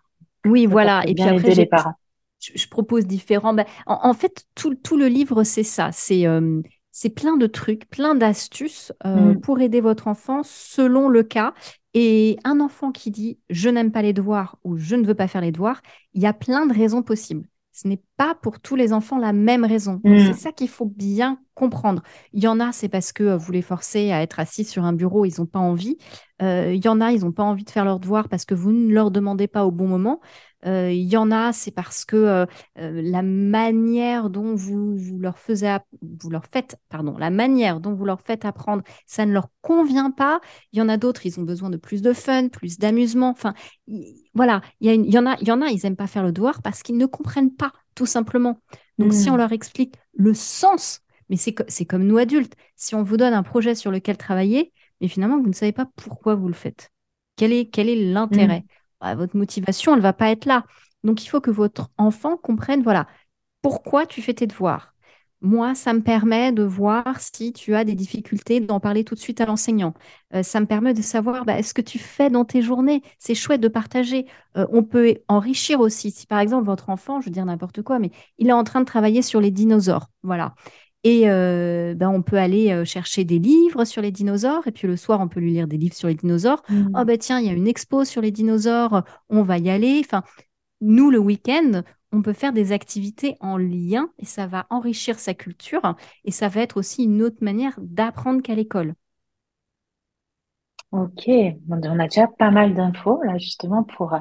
Oui, voilà. Et bien puis après, aider les parents. Je, je propose différents. Ben, en, en fait, tout, tout le livre, c'est ça. C'est, euh, c'est plein de trucs, plein d'astuces euh, mmh. pour aider votre enfant selon le cas. Et un enfant qui dit « je n'aime pas les devoirs » ou « je ne veux pas faire les devoirs », il y a plein de raisons possibles. Ce n'est pas pour tous les enfants la même raison. Mmh. C'est ça qu'il faut bien comprendre. Il y en a, c'est parce que vous les forcez à être assis sur un bureau, ils n'ont pas envie. Euh, il y en a, ils n'ont pas envie de faire leurs devoirs parce que vous ne leur demandez pas au bon moment. Euh, il y en a, c'est parce que euh, la manière dont vous, vous leur faisiez, app- vous leur faites, pardon, la manière dont vous leur faites apprendre, ça ne leur convient pas. Il y en a d'autres, ils ont besoin de plus de fun, plus d'amusement. Enfin, y, voilà, il y, a une, il y en a, il y en a, ils n'aiment pas faire le devoir parce qu'ils ne comprennent pas, tout simplement. Donc, mmh. si on leur explique le sens Mais c'est, c'est comme nous adultes. Si on vous donne un projet sur lequel travailler, mais finalement, vous ne savez pas pourquoi vous le faites. Quel est, quel est l'intérêt ? Mmh. Bah, votre motivation, elle ne va pas être là. Donc, il faut que votre enfant comprenne, voilà, pourquoi tu fais tes devoirs. Moi, ça me permet de voir si tu as des difficultés, d'en parler tout de suite à l'enseignant. Euh, ça me permet de savoir bah, ce que tu fais dans tes journées. C'est chouette de partager. Euh, on peut enrichir aussi. Si par exemple, votre enfant, je veux dire n'importe quoi, mais il est en train de travailler sur les dinosaures. Voilà. Et euh, ben, on peut aller chercher des livres sur les dinosaures. Et puis le soir, on peut lui lire des livres sur les dinosaures. Mmh. Oh ben tiens, il y a une expo sur les dinosaures. On va y aller. Enfin, nous, le week-end, on peut faire des activités en lien et ça va enrichir sa culture et ça va être aussi une autre manière d'apprendre qu'à l'école. Ok, on a déjà pas mal d'infos là justement pour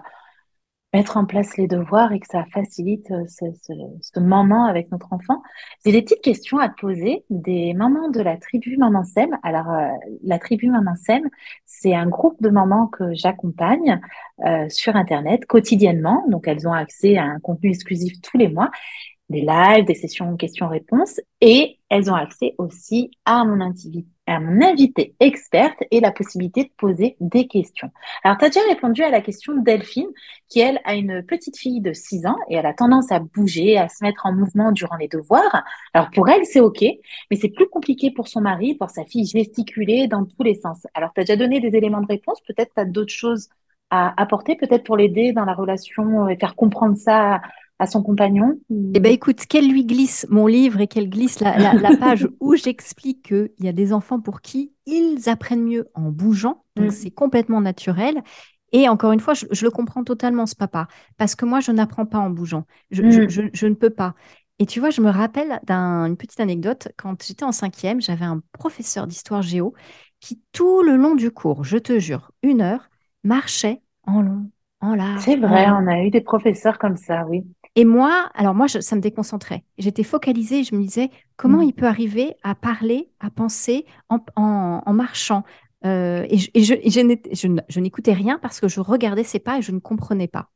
mettre en place les devoirs et que ça facilite ce, ce, ce moment avec notre enfant. J'ai des petites questions à te poser des mamans de la tribu Maman Sème. Alors, euh, la tribu Maman Sème, c'est un groupe de mamans que j'accompagne euh, sur Internet quotidiennement. Donc, elles ont accès à un contenu exclusif tous les mois, des lives, des sessions questions-réponses et elles ont accès aussi à mon intimité. à mon invité experte et la possibilité de poser des questions. Alors, tu as déjà répondu à la question de Delphine, qui, elle, a une petite fille de six ans et elle a tendance à bouger, à se mettre en mouvement durant les devoirs. Alors, pour elle, c'est OK, mais c'est plus compliqué pour son mari, pour sa fille gesticuler dans tous les sens. Alors, tu as déjà donné des éléments de réponse. Peut-être tu as d'autres choses à apporter, peut-être pour l'aider dans la relation et faire comprendre ça à son compagnon. Eh bien, écoute, qu'elle lui glisse mon livre et qu'elle glisse la, la, la page où j'explique qu'il y a des enfants pour qui ils apprennent mieux en bougeant. Donc, mmh. c'est complètement naturel. Et encore une fois, je, je le comprends totalement, ce papa. Parce que moi, je n'apprends pas en bougeant. Je, mmh. je, je, je ne peux pas. Et tu vois, je me rappelle d'un, une petite anecdote. Quand j'étais en cinquième, j'avais un professeur d'histoire géo qui, tout le long du cours, je te jure, une heure, marchait en long, en large. C'est vrai, on a eu des professeurs comme ça, oui. Et moi, alors moi, je, ça me déconcentrait. J'étais focalisée et je me disais, comment mmh. il peut arriver à parler, à penser en, en, en marchant euh, Et, je, et, je, et je, je n'écoutais rien parce que je regardais ses pas et je ne comprenais pas.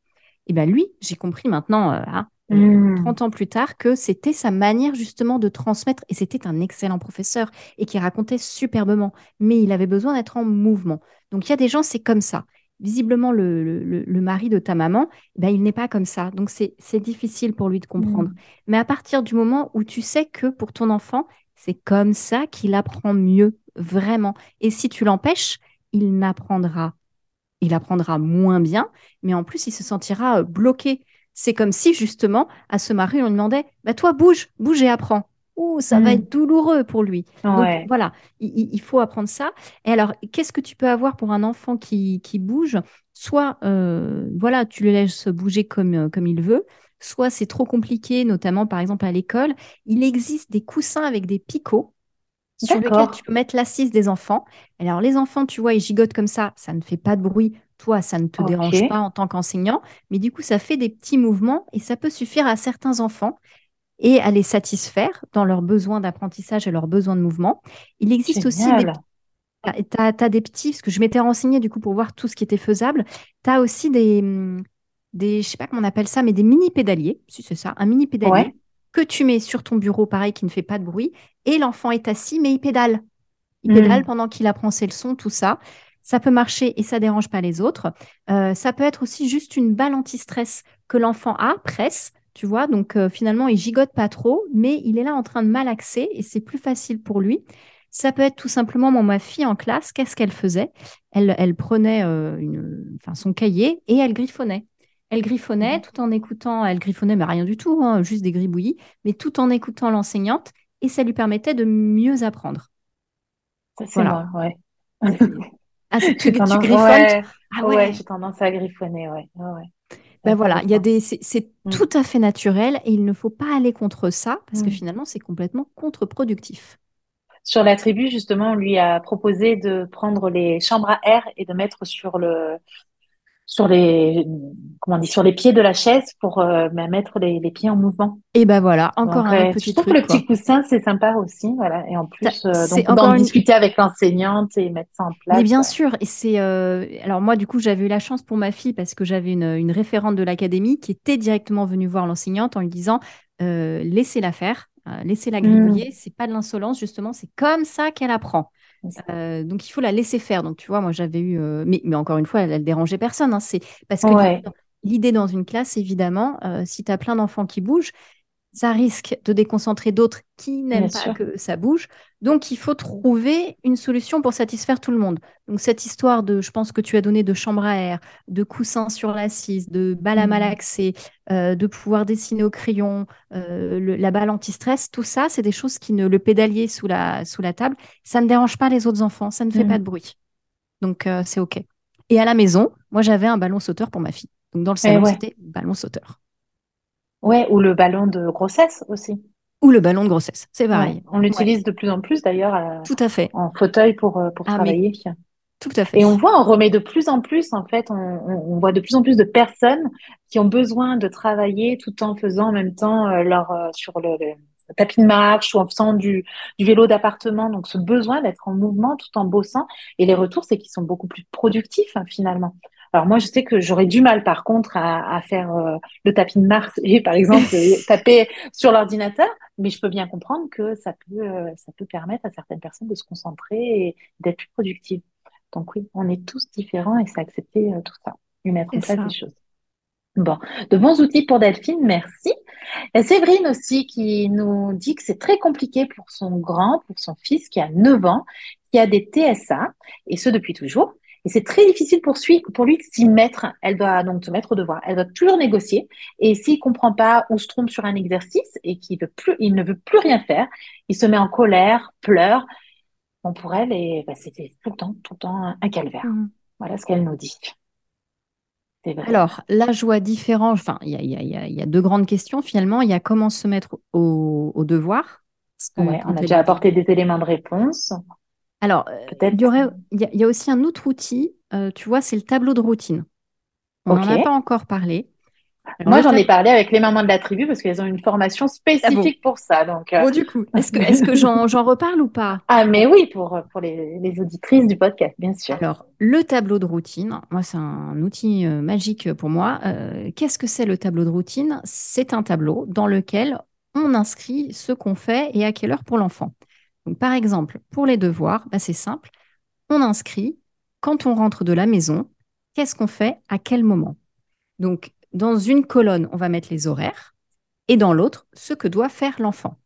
Et bien lui, j'ai compris maintenant, euh, hein, mmh. trente ans plus tard, que c'était sa manière justement de transmettre. Et c'était un excellent professeur et qui racontait superbement. Mais il avait besoin d'être en mouvement. Donc, il y a des gens, c'est comme ça. Visiblement, le, le, le mari de ta maman, ben, il n'est pas comme ça. Donc, c'est, c'est difficile pour lui de comprendre. Mmh. Mais à partir du moment où tu sais que pour ton enfant, c'est comme ça qu'il apprend mieux, vraiment. Et si tu l'empêches, il n'apprendra. Il apprendra moins bien, mais en plus, il se sentira bloqué. C'est comme si, justement, à ce mari, on demandait bah, « Toi, bouge, bouge et apprends ». Ouh, ça mmh. va être douloureux pour lui. Ouais. Donc, voilà, il, il faut apprendre ça. Et alors, qu'est-ce que tu peux avoir pour un enfant qui, qui bouge ? Soit, euh, voilà, tu le laisses bouger comme, comme il veut, soit c'est trop compliqué, notamment, par exemple, à l'école. Il existe des coussins avec des picots sur lesquels tu peux mettre l'assise des enfants. Alors, les enfants, tu vois, ils gigotent comme ça, ça ne fait pas de bruit. Toi, ça ne te okay. dérange pas en tant qu'enseignant. Mais du coup, ça fait des petits mouvements et ça peut suffire à certains enfants et à les satisfaire dans leurs besoins d'apprentissage et leurs besoins de mouvement. Il existe Génial. aussi des... T'as, t'as des petits, parce que je m'étais renseignée du coup pour voir tout ce qui était faisable. T'as aussi des, des je sais pas comment on appelle ça, mais des mini-pédaliers, si c'est ça, un mini-pédalier ouais. que tu mets sur ton bureau, pareil, qui ne fait pas de bruit, et l'enfant est assis, mais il pédale. Il mmh. pédale pendant qu'il apprend ses leçons, tout ça. Ça peut marcher et ça dérange pas les autres. Euh, ça peut être aussi juste une balle anti-stress que l'enfant a, presse, tu vois, donc euh, finalement, il gigote pas trop, mais il est là en train de malaxer et c'est plus facile pour lui. Ça peut être tout simplement, moi, ma fille en classe, qu'est-ce qu'elle faisait ? Elle, elle prenait euh, une, enfin, son cahier et elle griffonnait. Elle griffonnait tout en écoutant, elle griffonnait, mais rien du tout, hein, juste des gribouillis, mais tout en écoutant l'enseignante et ça lui permettait de mieux apprendre. Ça, c'est voilà. moi, ouais. Ah, c'est tu, tendance... tu griffonnes ouais. Ah, ouais. ouais, j'ai tendance à griffonner, ouais, ouais. ouais. Ben voilà, il y a des, c'est, c'est mmh. tout à fait naturel et il ne faut pas aller contre ça parce mmh. que finalement, c'est complètement contre-productif. Sur la tribu, justement, on lui a proposé de prendre les chambres à air et de mettre sur, le, sur, les, comment on dit, sur les pieds de la chaise pour euh, mettre les, les pieds en mouvement. Et ben voilà, encore donc, un ouais, petit truc. Je trouve truc, que le quoi. petit coussin, c'est sympa aussi. Voilà. Et en plus, euh, donc, d'en une... discuter avec l'enseignante et mettre ça en place. Mais bien ouais. sûr. Et c'est, euh... Alors moi, du coup, j'avais eu la chance pour ma fille parce que j'avais une, une référente de l'académie qui était directement venue voir l'enseignante en lui disant euh, « Laissez-la faire ». Euh, laisser la gribouiller, mmh. c'est pas de l'insolence, justement, c'est comme ça qu'elle apprend. Euh, donc, il faut la laisser faire. Donc, tu vois, moi, j'avais eu... Euh... Mais, mais encore une fois, elle ne dérangeait personne. Hein. C'est parce que ouais. l'idée dans une classe, évidemment, euh, si tu as plein d'enfants qui bougent, ça risque de déconcentrer d'autres qui n'aiment Bien pas sûr. Que ça bouge. Donc, il faut trouver une solution pour satisfaire tout le monde. Donc, cette histoire de, je pense que tu as donné de chambre à air, de coussin sur l'assise, de balle à malaxer, euh, de pouvoir dessiner au crayon, euh, le, la balle anti-stress, tout ça, c'est des choses qui ne... Le pédalier sous la, sous la table, ça ne dérange pas les autres enfants, ça ne fait mmh. pas de bruit. Donc, euh, c'est OK. Et à la maison, moi, j'avais un ballon sauteur pour ma fille. Donc, dans le salon, ouais. c'était ballon sauteur. Ouais, ou le ballon de grossesse aussi. Ou le ballon de grossesse, c'est pareil. Ouais, on l'utilise ouais. de plus en plus d'ailleurs euh, Tout à fait. En fauteuil pour, pour ah, travailler. Mais... Tout à fait. Et on voit, on remet de plus en plus, en fait, on, on, on voit de plus en plus de personnes qui ont besoin de travailler tout en faisant en même temps euh, leur euh, sur le, le, le tapis de marche ou en faisant du, du vélo d'appartement. Donc ce besoin d'être en mouvement tout en bossant. Et les retours, c'est qu'ils sont beaucoup plus productifs hein, finalement. Alors moi, je sais que j'aurais du mal, par contre, à, à faire euh, le tapis de marche et, par exemple, taper sur l'ordinateur. Mais je peux bien comprendre que ça peut, euh, ça peut permettre à certaines personnes de se concentrer et d'être plus productives. Donc oui, on est tous différents et c'est accepter euh, tout ça et mettre en place des choses. Bon, de bons outils pour Delphine, merci. Et Séverine aussi qui nous dit que c'est très compliqué pour son grand, pour son fils qui a neuf ans, qui a des T S A, et ce depuis toujours. Et c'est très difficile pour lui de s'y mettre. Elle doit donc se mettre au devoir. Elle doit toujours négocier. Et s'il ne comprend pas ou se trompe sur un exercice et qu'il veut plus, il ne veut plus rien faire, il se met en colère, pleure. Bon, pour elle, et, bah, c'était tout le temps, tout le temps un calvaire. Mmh. Voilà ce qu'elle nous dit. C'est vrai. Alors, là, je vois différents... Enfin, il y a, y, a, y, a, y a deux grandes questions, finalement. Il y a comment se mettre au, au devoir. Ouais, on a déjà apporté des éléments de réponse. Alors, il y, aurait, il, y a, il y a aussi un autre outil, euh, tu vois, c'est le tableau de routine. On n'en okay. a pas encore parlé. Alors, moi, j'en tab... ai parlé avec les mamans de la tribu parce qu'elles ont une formation spécifique ah bon. Pour ça. Donc, euh... bon, du coup, est-ce que, est-ce que j'en, j'en reparle ou pas? Ah, mais oui, pour, pour les, les auditrices du podcast, bien sûr. Alors, le tableau de routine, moi, c'est un outil euh, magique pour moi. Euh, qu'est-ce que c'est le tableau de routine? C'est un tableau dans lequel on inscrit ce qu'on fait et à quelle heure pour l'enfant. Donc, par exemple, pour les devoirs, bah, c'est simple. On inscrit, quand on rentre de la maison, qu'est-ce qu'on fait, à quel moment. Donc, dans une colonne, on va mettre les horaires et dans l'autre, ce que doit faire l'enfant.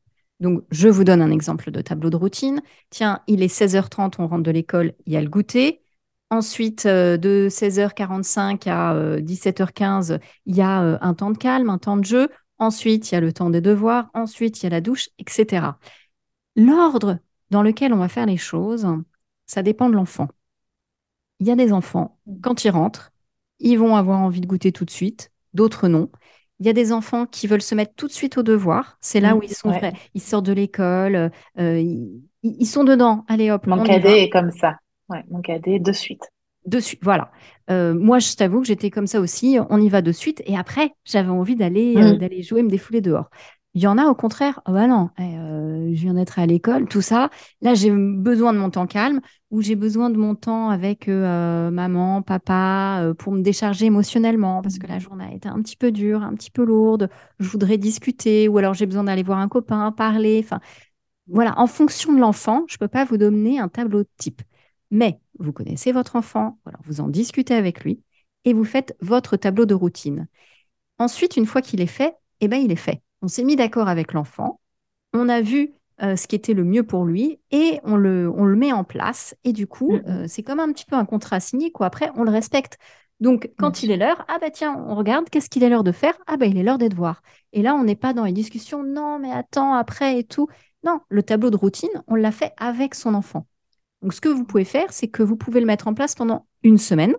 Donc, je vous donne un exemple de tableau de routine. Tiens, il est seize heures trente, on rentre de l'école, il y a le goûter. Ensuite, euh, de seize heures quarante-cinq à euh, dix-sept heures quinze, il y a euh, un temps de calme, un temps de jeu. Ensuite, il y a le temps des devoirs. Ensuite, il y a la douche, et cetera. L'ordre dans lequel on va faire les choses, ça dépend de l'enfant. Il y a des enfants, quand ils rentrent, ils vont avoir envie de goûter tout de suite, d'autres non. Il y a des enfants qui veulent se mettre tout de suite au devoir, c'est là où ils sont ouais. vrais. Ils sortent de l'école, euh, ils, ils sont dedans, allez hop. Mon cadet est comme ça, ouais, mon cadet de suite. De suite, voilà. Euh, moi, je t'avoue que j'étais comme ça aussi, on y va de suite et après, j'avais envie d'aller, mmh. euh, d'aller jouer, me défouler dehors. Il y en a au contraire, oh bah non, euh, je viens d'être à l'école, tout ça. Là, j'ai besoin de mon temps calme ou j'ai besoin de mon temps avec euh, maman, papa, euh, pour me décharger émotionnellement parce que la journée a été un petit peu dure, un petit peu lourde. Je voudrais discuter ou alors j'ai besoin d'aller voir un copain, parler. Enfin, voilà, en fonction de l'enfant, je ne peux pas vous donner un tableau de type. Mais vous connaissez votre enfant, alors vous en discutez avec lui et vous faites votre tableau de routine. Ensuite, une fois qu'il est fait, eh ben, il est fait. On s'est mis d'accord avec l'enfant, on a vu euh, ce qui était le mieux pour lui et on le, on le met en place. Et du coup, mmh. euh, c'est comme un petit peu un contrat signé, quoi. Après, on le respecte. Donc, quand mmh. il est l'heure, ah bah tiens, on regarde, qu'est-ce qu'il est l'heure de faire? Ah bah il est l'heure des devoirs. Et là, on n'est pas dans les discussions, non, mais attends, après et tout. Non, le tableau de routine, on l'a fait avec son enfant. Donc, ce que vous pouvez faire, c'est que vous pouvez le mettre en place pendant une semaine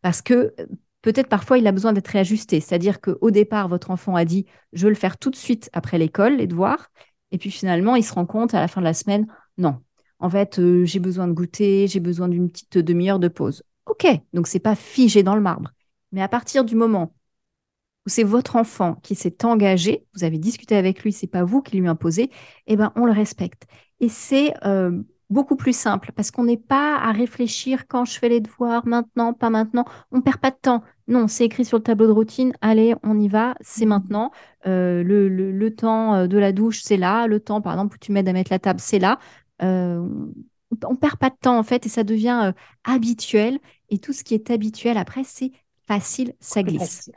parce que... Peut-être parfois, il a besoin d'être réajusté. C'est-à-dire qu'au départ, votre enfant a dit « je veux le faire tout de suite après l'école, les devoirs ». Et puis finalement, il se rend compte à la fin de la semaine « non, en fait, euh, j'ai besoin de goûter, j'ai besoin d'une petite demi-heure de pause ». OK, donc ce n'est pas figé dans le marbre. Mais à partir du moment où c'est votre enfant qui s'est engagé, vous avez discuté avec lui, ce n'est pas vous qui lui imposez, eh ben, on le respecte. Et c'est euh, beaucoup plus simple, parce qu'on n'est pas à réfléchir quand je fais les devoirs, maintenant, pas maintenant, on ne perd pas de temps. Non, c'est écrit sur le tableau de routine, allez, on y va, c'est maintenant. Euh, le, le, le temps de la douche, c'est là. Le temps, par exemple, où tu m'aides à mettre la table, c'est là. Euh, on ne perd pas de temps, en fait, et ça devient euh, habituel. Et tout ce qui est habituel, après, c'est facile, ça glisse.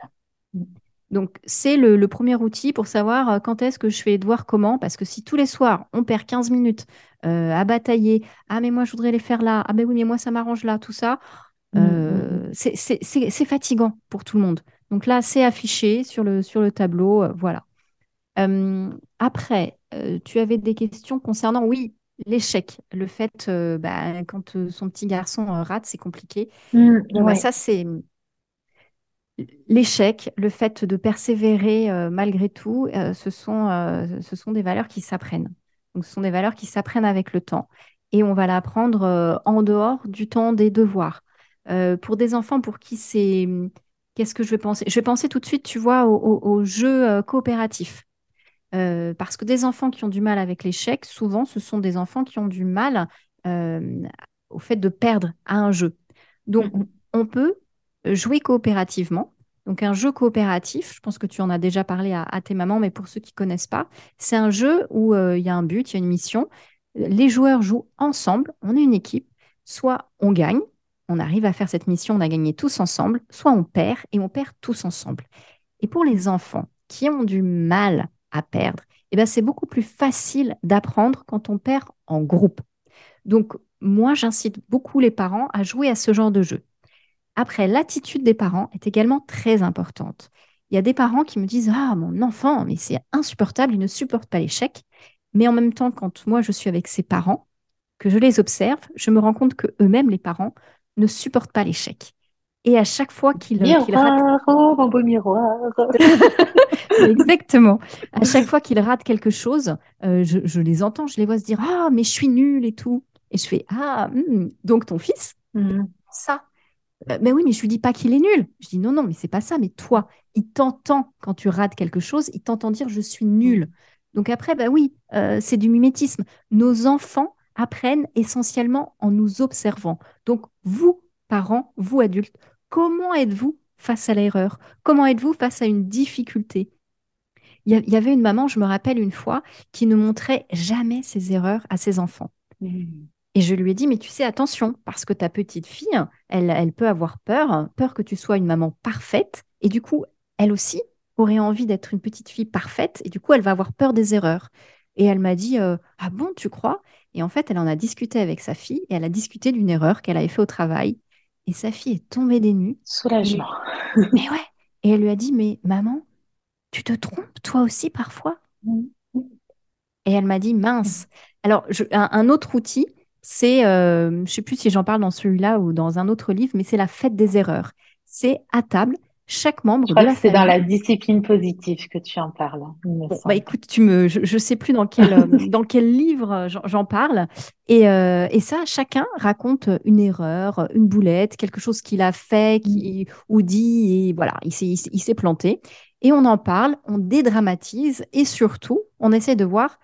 Donc, c'est le, le premier outil pour savoir quand est-ce que je fais les devoirs, comment. Parce que si tous les soirs, on perd quinze minutes euh, à batailler, « Ah, mais moi, je voudrais les faire là. Ah, mais oui, mais moi, ça m'arrange là, tout ça. » Euh, c'est, c'est, c'est, c'est fatigant pour tout le monde. Donc là, c'est affiché sur le, sur le tableau. Euh, voilà. Euh, après, euh, tu avais des questions concernant, oui, l'échec. Le fait, euh, bah, quand euh, son petit garçon euh, rate, c'est compliqué. Mmh, bon, ouais. bah, ça, c'est l'échec, le fait de persévérer euh, malgré tout, euh, ce sont, euh, ce sont des valeurs qui s'apprennent. Donc, ce sont des valeurs qui s'apprennent avec le temps. Et on va l'apprendre euh, en dehors du temps des devoirs. Euh, pour des enfants pour qui c'est... Qu'est-ce que je vais penser ? Je vais penser tout de suite, tu vois, aux au, au jeux euh, coopératifs. Euh, parce que des enfants qui ont du mal avec l'échec, souvent, ce sont des enfants qui ont du mal euh, au fait de perdre à un jeu. Donc, on peut jouer coopérativement. Donc, un jeu coopératif, je pense que tu en as déjà parlé à, à tes mamans, mais pour ceux qui ne connaissent pas, c'est un jeu où il euh, y a un but, il y a une mission. Les joueurs jouent ensemble, on est une équipe. Soit on gagne, on arrive à faire cette mission, on a gagné tous ensemble, soit on perd et on perd tous ensemble. Et pour les enfants qui ont du mal à perdre, eh ben c'est beaucoup plus facile d'apprendre quand on perd en groupe. Donc, moi, j'incite beaucoup les parents à jouer à ce genre de jeu. Après, l'attitude des parents est également très importante. Il y a des parents qui me disent « Ah, mon enfant, mais c'est insupportable, il ne supporte pas l'échec. » Mais en même temps, quand moi, je suis avec ses parents, que je les observe, je me rends compte qu'eux-mêmes, les parents, ne supportent pas l'échec. Et à chaque fois qu'il, miroir, qu'il rate... Oh, mon beau miroir. Exactement. À chaque fois qu'il rate quelque chose, euh, je, je les entends, je les vois se dire « Ah, mais je suis nulle et tout ». Et je fais « Ah, hmm, donc ton fils, mm. ça euh, ». Mais oui, mais je ne lui dis pas qu'il est nul. Je dis « Non, non, mais ce n'est pas ça, mais toi, il t'entend quand tu rates quelque chose, il t'entend dire « Je suis nulle ». Donc après, bah oui, euh, c'est du mimétisme. Nos enfants apprennent essentiellement en nous observant. Donc, vous, parents, vous, adultes, comment êtes-vous face à l'erreur ? Comment êtes-vous face à une difficulté ? Il y avait une maman, je me rappelle une fois, qui ne montrait jamais ses erreurs à ses enfants. Mmh. Et je lui ai dit, mais tu sais, attention, parce que ta petite fille, elle, elle peut avoir peur, peur que tu sois une maman parfaite, et du coup, elle aussi aurait envie d'être une petite fille parfaite, et du coup, elle va avoir peur des erreurs. Et elle m'a dit, euh, ah bon, tu crois ? Et en fait, elle en a discuté avec sa fille et elle a discuté d'une erreur qu'elle avait faite au travail. Et sa fille est tombée des nues. Soulagement. Mais, mais ouais. Et elle lui a dit, mais maman, tu te trompes toi aussi parfois ? Mm. Et elle m'a dit, mince. Alors, je, un, un autre outil, c'est, euh, je ne sais plus si j'en parle dans celui-là ou dans un autre livre, mais c'est la fête des erreurs. C'est à table. Chaque membre je crois de la que c'est famille. Dans la discipline positive que tu en parles. Bon, bah écoute, tu me, je ne sais plus dans quel, dans quel livre j'en, j'en parle. Et, euh, et ça, chacun raconte une erreur, une boulette, quelque chose qu'il a fait qui, ou dit, et voilà, il s'est, il, il s'est planté. Et on en parle, on dédramatise et surtout, on essaie de voir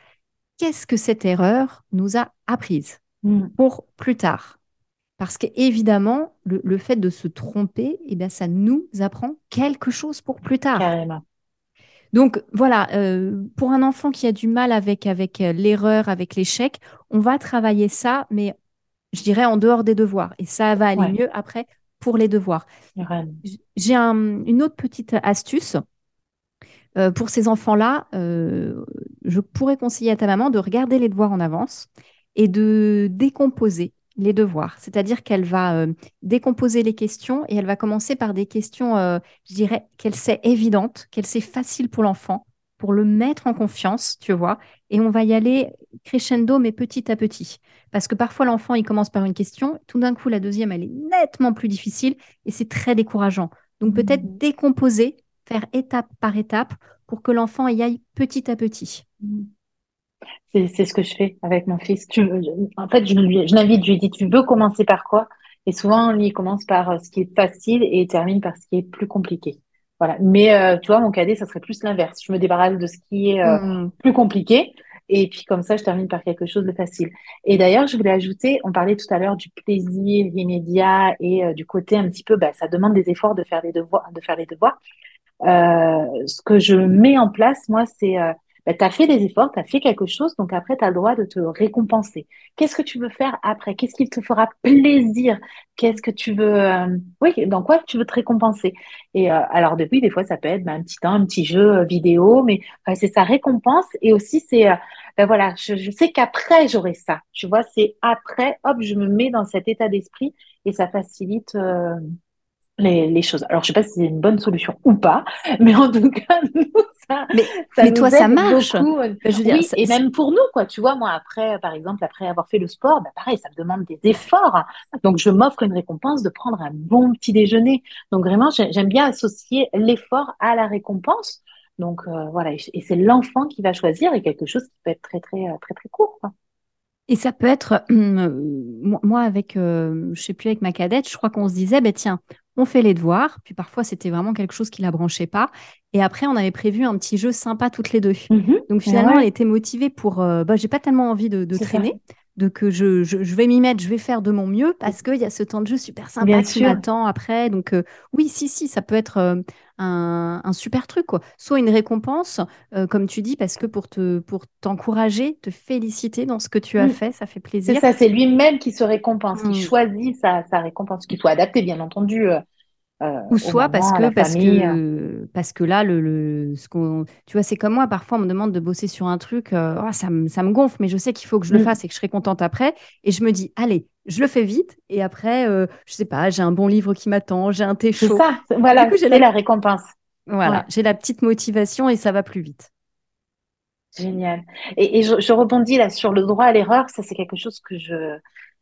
qu'est-ce que cette erreur nous a apprise mmh. pour plus tard. Parce qu'évidemment, le, le fait de se tromper, eh bien, ça nous apprend quelque chose pour plus tard. Carrément. Donc voilà, euh, pour un enfant qui a du mal avec, avec l'erreur, avec l'échec, on va travailler ça, mais je dirais en dehors des devoirs. Et ça va aller ouais. mieux après pour les devoirs. Ouais. J'ai un, une autre petite astuce. Euh, pour ces enfants-là, euh, je pourrais conseiller à ta maman de regarder les devoirs en avance et de décomposer les devoirs, c'est-à-dire qu'elle va euh, décomposer les questions et elle va commencer par des questions, euh, je dirais, qu'elle sait évidentes, qu'elle sait faciles pour l'enfant, pour le mettre en confiance, tu vois, et on va y aller crescendo, mais petit à petit. Parce que parfois, l'enfant, il commence par une question, tout d'un coup, la deuxième, elle est nettement plus difficile et c'est très décourageant. Donc, peut-être mmh. décomposer, faire étape par étape pour que l'enfant y aille petit à petit. Mmh. C'est, c'est ce que je fais avec mon fils. Tu, je, en fait, je, je l'invite, je lui dis, tu veux commencer par quoi ? Et souvent, lui, il commence par ce qui est facile et il termine par ce qui est plus compliqué. Voilà. Mais euh, tu vois, mon cadet, ça serait plus l'inverse. Je me débarrasse de ce qui est euh, mmh. plus compliqué Et puis comme ça, je termine par quelque chose de facile. Et d'ailleurs, je voulais ajouter, on parlait tout à l'heure du plaisir immédiat et euh, du côté un petit peu, bah, ça demande des efforts de faire les devoirs. De faire les devoirs. Euh, ce que je mets en place, moi, c'est... Euh, bah, tu as fait des efforts, tu as fait quelque chose, donc après, tu as le droit de te récompenser. Qu'est-ce que tu veux faire après? Qu'est-ce qui te fera plaisir? Qu'est-ce que tu veux... Euh, oui, dans quoi tu veux te récompenser? Et euh, alors, depuis, des fois, ça peut être bah, un petit temps, un petit jeu vidéo, mais euh, c'est sa récompense. Et aussi, c'est... Euh, bah, voilà, je, je sais qu'après, j'aurai ça. Tu vois, c'est après, hop, je me mets dans cet état d'esprit et ça facilite... Euh, Les, les choses. Alors, je sais pas si c'est une bonne solution ou pas, mais en tout cas, nous, ça, mais, ça mais nous toi, aide ça marche. Beaucoup. Je veux dire, oui, ça, et même pour nous, quoi. Tu vois, moi, après, par exemple, après avoir fait le sport, bah, pareil, ça me demande des efforts. Donc, je m'offre une récompense de prendre un bon petit déjeuner. Donc, vraiment, j'aime bien associer l'effort à la récompense. Donc, euh, voilà. Et c'est l'enfant qui va choisir et quelque chose qui peut être très, très, très, très, très court, quoi. Et ça peut être, euh, moi, avec, euh, je sais plus, avec ma cadette, je crois qu'on se disait, ben bah, tiens, on fait les devoirs, puis parfois c'était vraiment quelque chose qui la branchait pas. Et après, on avait prévu un petit jeu sympa toutes les deux. Mm-hmm. Donc finalement, ouais. Elle était motivée pour, euh, bah, j'ai pas tellement envie de, de traîner, ça. Donc euh, je, je, je vais m'y mettre, je vais faire de mon mieux parce qu'il y a ce temps de jeu super sympa Bien qui sûr. M'attend après. Donc euh, oui, si, si, ça peut être euh, un, un super truc, quoi. Soit une récompense, euh, comme tu dis, parce que pour, te, pour t'encourager, te féliciter dans ce que tu as mm. fait, ça fait plaisir. C'est ça, c'est lui-même qui se récompense, mm. qui choisit sa, sa récompense, qu'il faut adapter, bien entendu. Euh, Ou soit moment, parce que parce famille. que parce que là le, le ce qu'on tu vois c'est comme moi parfois on me demande de bosser sur un truc euh, oh, ça me ça me gonfle mais je sais qu'il faut que je le fasse et que je serai contente après et je me dis allez je le fais vite et après euh, je sais pas j'ai un bon livre qui m'attend j'ai un thé chaud c'est ça voilà du coup, j'ai c'est la... la récompense voilà ouais. J'ai la petite motivation et ça va plus vite. Génial. Et, et je, je rebondis là sur le droit à l'erreur. Ça c'est quelque chose que je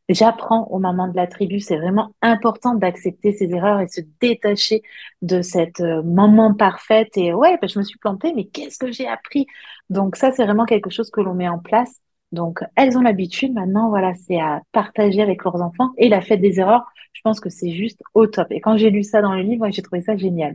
J'apprends aux mamans de la tribu, c'est vraiment important d'accepter ses erreurs et se détacher de cette euh, maman parfaite. Et ouais, bah, je me suis plantée, mais qu'est-ce que j'ai appris? Donc ça, c'est vraiment quelque chose que l'on met en place. Donc elles ont l'habitude maintenant, voilà, c'est à partager avec leurs enfants. Et la fête des erreurs, je pense que c'est juste au top. Et quand j'ai lu ça dans le livre, ouais, j'ai trouvé ça génial.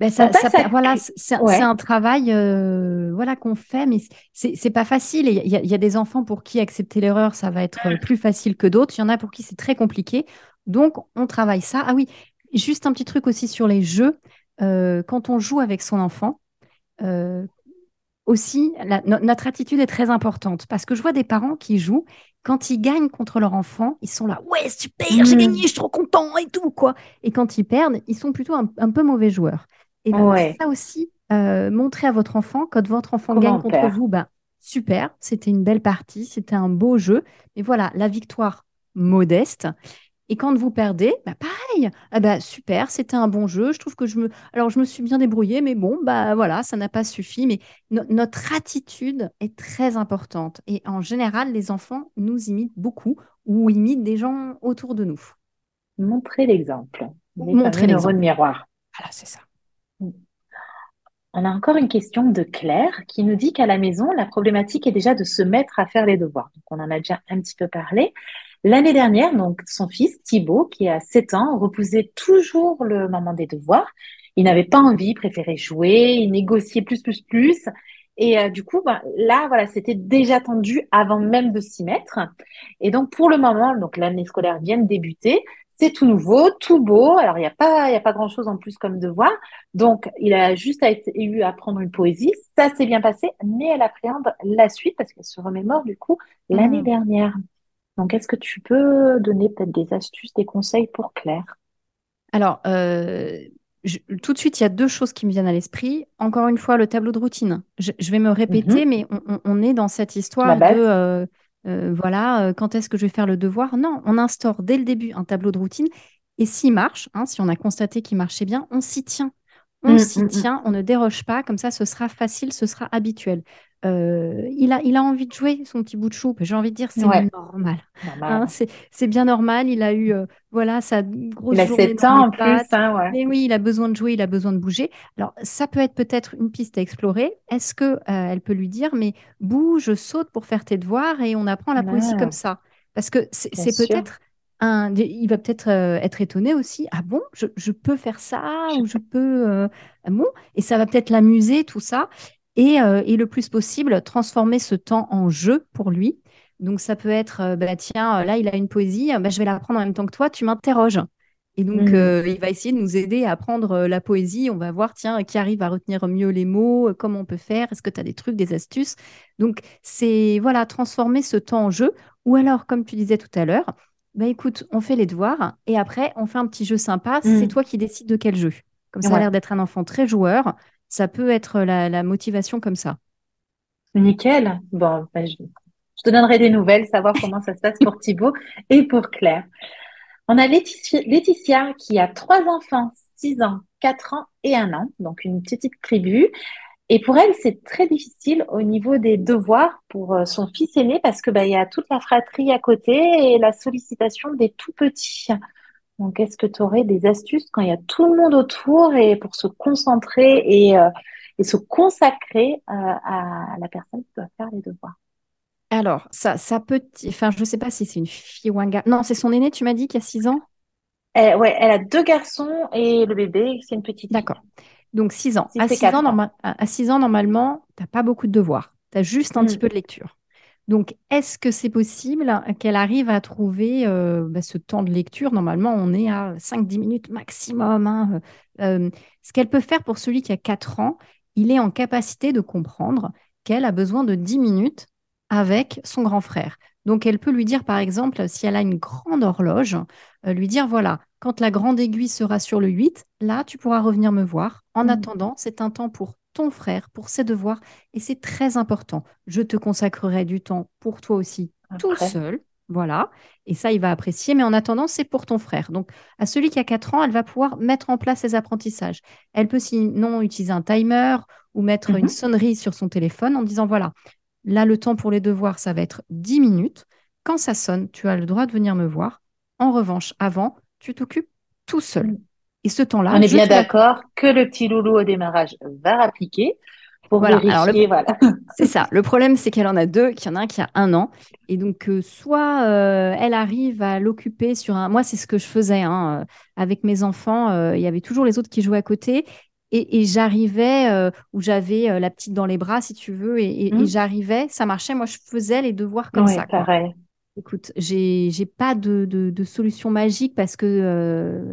Ben ça, ça, ça, voilà, c'est, ouais. c'est un travail euh, voilà, qu'on fait, mais c'est, c'est pas facile. Il y, y a des enfants pour qui accepter l'erreur, ça va être plus facile que d'autres. Il y en a pour qui c'est très compliqué. Donc, on travaille ça. Ah oui, juste un petit truc aussi sur les jeux. Euh, quand on joue avec son enfant, euh, aussi, la, no, notre attitude est très importante. Parce que je vois des parents qui jouent, quand ils gagnent contre leur enfant, ils sont là, ouais, super, j'ai mmh. gagné, je suis trop content et tout, quoi. Et quand ils perdent, ils sont plutôt un, un peu mauvais joueurs. Et ben, ouais. ça aussi, euh, montrer à votre enfant, quand votre enfant Comment gagne contre vous, ben, super, c'était une belle partie, c'était un beau jeu. Mais voilà, la victoire modeste. Et quand vous perdez, ben, pareil, ah ben, super, c'était un bon jeu. Je trouve que je me, alors je me suis bien débrouillée, mais bon, ben, voilà, ça n'a pas suffi. Mais no- notre attitude est très importante. Et en général, les enfants nous imitent beaucoup ou imitent des gens autour de nous. Montrer l'exemple. Montrer l'exemple. Le miroir. Voilà, c'est ça. On a encore une question de Claire qui nous dit qu'à la maison, la problématique est déjà de se mettre à faire les devoirs. Donc, on en a déjà un petit peu parlé. L'année dernière, donc, son fils Thibaut, qui a sept ans, repoussait toujours le moment des devoirs. Il n'avait pas envie, préférait jouer, il négociait plus, plus, plus. Et euh, du coup, bah, là, voilà, c'était déjà tendu avant même de s'y mettre. Et donc, pour le moment, donc l'année scolaire vient de débuter. C'est tout nouveau, tout beau. Alors, il n'y a pas, il n'y a pas grand-chose en plus comme devoir. Donc, il a juste à être, eu à apprendre une poésie. Ça s'est bien passé, mais elle appréhende la suite parce qu'elle se remémore, du coup, l'année mmh. dernière. Donc, est-ce que tu peux donner peut-être des astuces, des conseils pour Claire? Alors, euh, je, tout de suite, il y a deux choses qui me viennent à l'esprit. Encore une fois, le tableau de routine. Je, je vais me répéter, mmh. mais on, on est dans cette histoire de... Euh, Euh, voilà, euh, quand est-ce que je vais faire le devoir? Non, on instaure dès le début un tableau de routine et s'il marche, hein, si on a constaté qu'il marchait bien, on s'y tient. On mmh, s'y mmh. tient, on ne déroge pas, comme ça ce sera facile, ce sera habituel. Euh, il a, il a envie de jouer son petit bout de chou, j'ai envie de dire c'est ouais. normal. normal. Hein, c'est, c'est bien normal, il a eu euh, voilà, sa grosse il journée. Il a sept ans en pattes, plus. Hein, ouais. Mais oui, il a besoin de jouer, il a besoin de bouger. Alors, ça peut être peut-être une piste à explorer. Est-ce que euh, elle peut lui dire, mais bouge, saute pour faire tes devoirs et on apprend la poésie ah. comme ça? Parce que c'est, c'est peut-être... Un, il va peut-être euh, être étonné aussi. Ah bon, je, je peux faire ça ou je peux... Euh, bon, et ça va peut-être l'amuser, tout ça. et, euh, et le plus possible transformer ce temps en jeu pour lui. Donc ça peut être, euh, bah, tiens, là il a une poésie, bah, je vais la prendre en même temps que toi, tu m'interroges. Et donc, mmh. euh, il va essayer de nous aider à apprendre euh, la poésie. On va voir, tiens, qui arrive à retenir mieux les mots, euh, comment on peut faire, est-ce que tu as des trucs, des astuces. Donc, c'est voilà, transformer ce temps en jeu. Ou alors, comme tu disais tout à l'heure, bah, écoute, on fait les devoirs et après, on fait un petit jeu sympa. Mmh. C'est toi qui décides de quel jeu. Comme ça, ouais. Ça a l'air d'être un enfant très joueur. Ça peut être la, la motivation comme ça. Nickel. Bon, bah, je, je te donnerai des nouvelles, savoir comment ça se passe pour Thibaut et pour Claire. On a Laetitia, Laetitia qui a trois enfants, six ans, quatre ans et un an, donc une petite tribu. Et pour elle, c'est très difficile au niveau des devoirs pour son fils aîné parce que bah, y a toute la fratrie à côté et la sollicitation des tout-petits. Donc, est-ce que tu aurais des astuces quand il y a tout le monde autour et pour se concentrer et, euh, et se consacrer euh, à la personne qui doit faire les devoirs ? Alors, ça, ça peut... Enfin, je ne sais pas si c'est une fille ou un garçon. Non, c'est son aîné, tu m'as dit, qui a six ans ? euh, Ouais, elle a deux garçons et le bébé, c'est une petite fille. D'accord. Donc, six ans. Si à, six ans norma... à six ans, normalement, tu n'as pas beaucoup de devoirs. Tu as juste un mmh. petit peu de lecture. Donc, est-ce que c'est possible qu'elle arrive à trouver euh, bah, ce temps de lecture ? Normalement, on est à cinq à dix minutes maximum. Hein. Euh, ce qu'elle peut faire pour celui qui a quatre ans, il est en capacité de comprendre qu'elle a besoin de dix minutes avec son grand frère. Donc, elle peut lui dire, par exemple, si elle a une grande horloge, euh, lui dire, voilà, quand la grande aiguille sera sur le huit, là, tu pourras revenir me voir. En mmh. attendant, c'est un temps pour ton frère, pour ses devoirs, et c'est très important. Je te consacrerai du temps pour toi aussi, Après. tout seul, voilà. Et ça, il va apprécier, mais en attendant, c'est pour ton frère. Donc, à celui qui a quatre ans, elle va pouvoir mettre en place ses apprentissages. Elle peut sinon utiliser un timer ou mettre mmh. une sonnerie sur son téléphone en disant, voilà, là, le temps pour les devoirs, ça va être dix minutes. Quand ça sonne, tu as le droit de venir me voir. En revanche, avant, tu t'occupes tout seul. Et ce temps-là... On est bien d'accord que le petit loulou au démarrage va appliquer pour voilà. vérifier. Alors, le... voilà. C'est ça. Le problème, c'est qu'elle en a deux, qu'il y en a un qui a un an. Et donc, euh, soit euh, elle arrive à l'occuper sur un... Moi, c'est ce que je faisais hein, avec mes enfants. Euh, il y avait toujours les autres qui jouaient à côté. Et, et j'arrivais, euh, où j'avais euh, la petite dans les bras, si tu veux, et, et, mmh. et j'arrivais, ça marchait. Moi, je faisais les devoirs comme ouais, ça. Quoi. Pareil. Écoute, j'ai j'ai pas de, de, de solution magique parce que euh,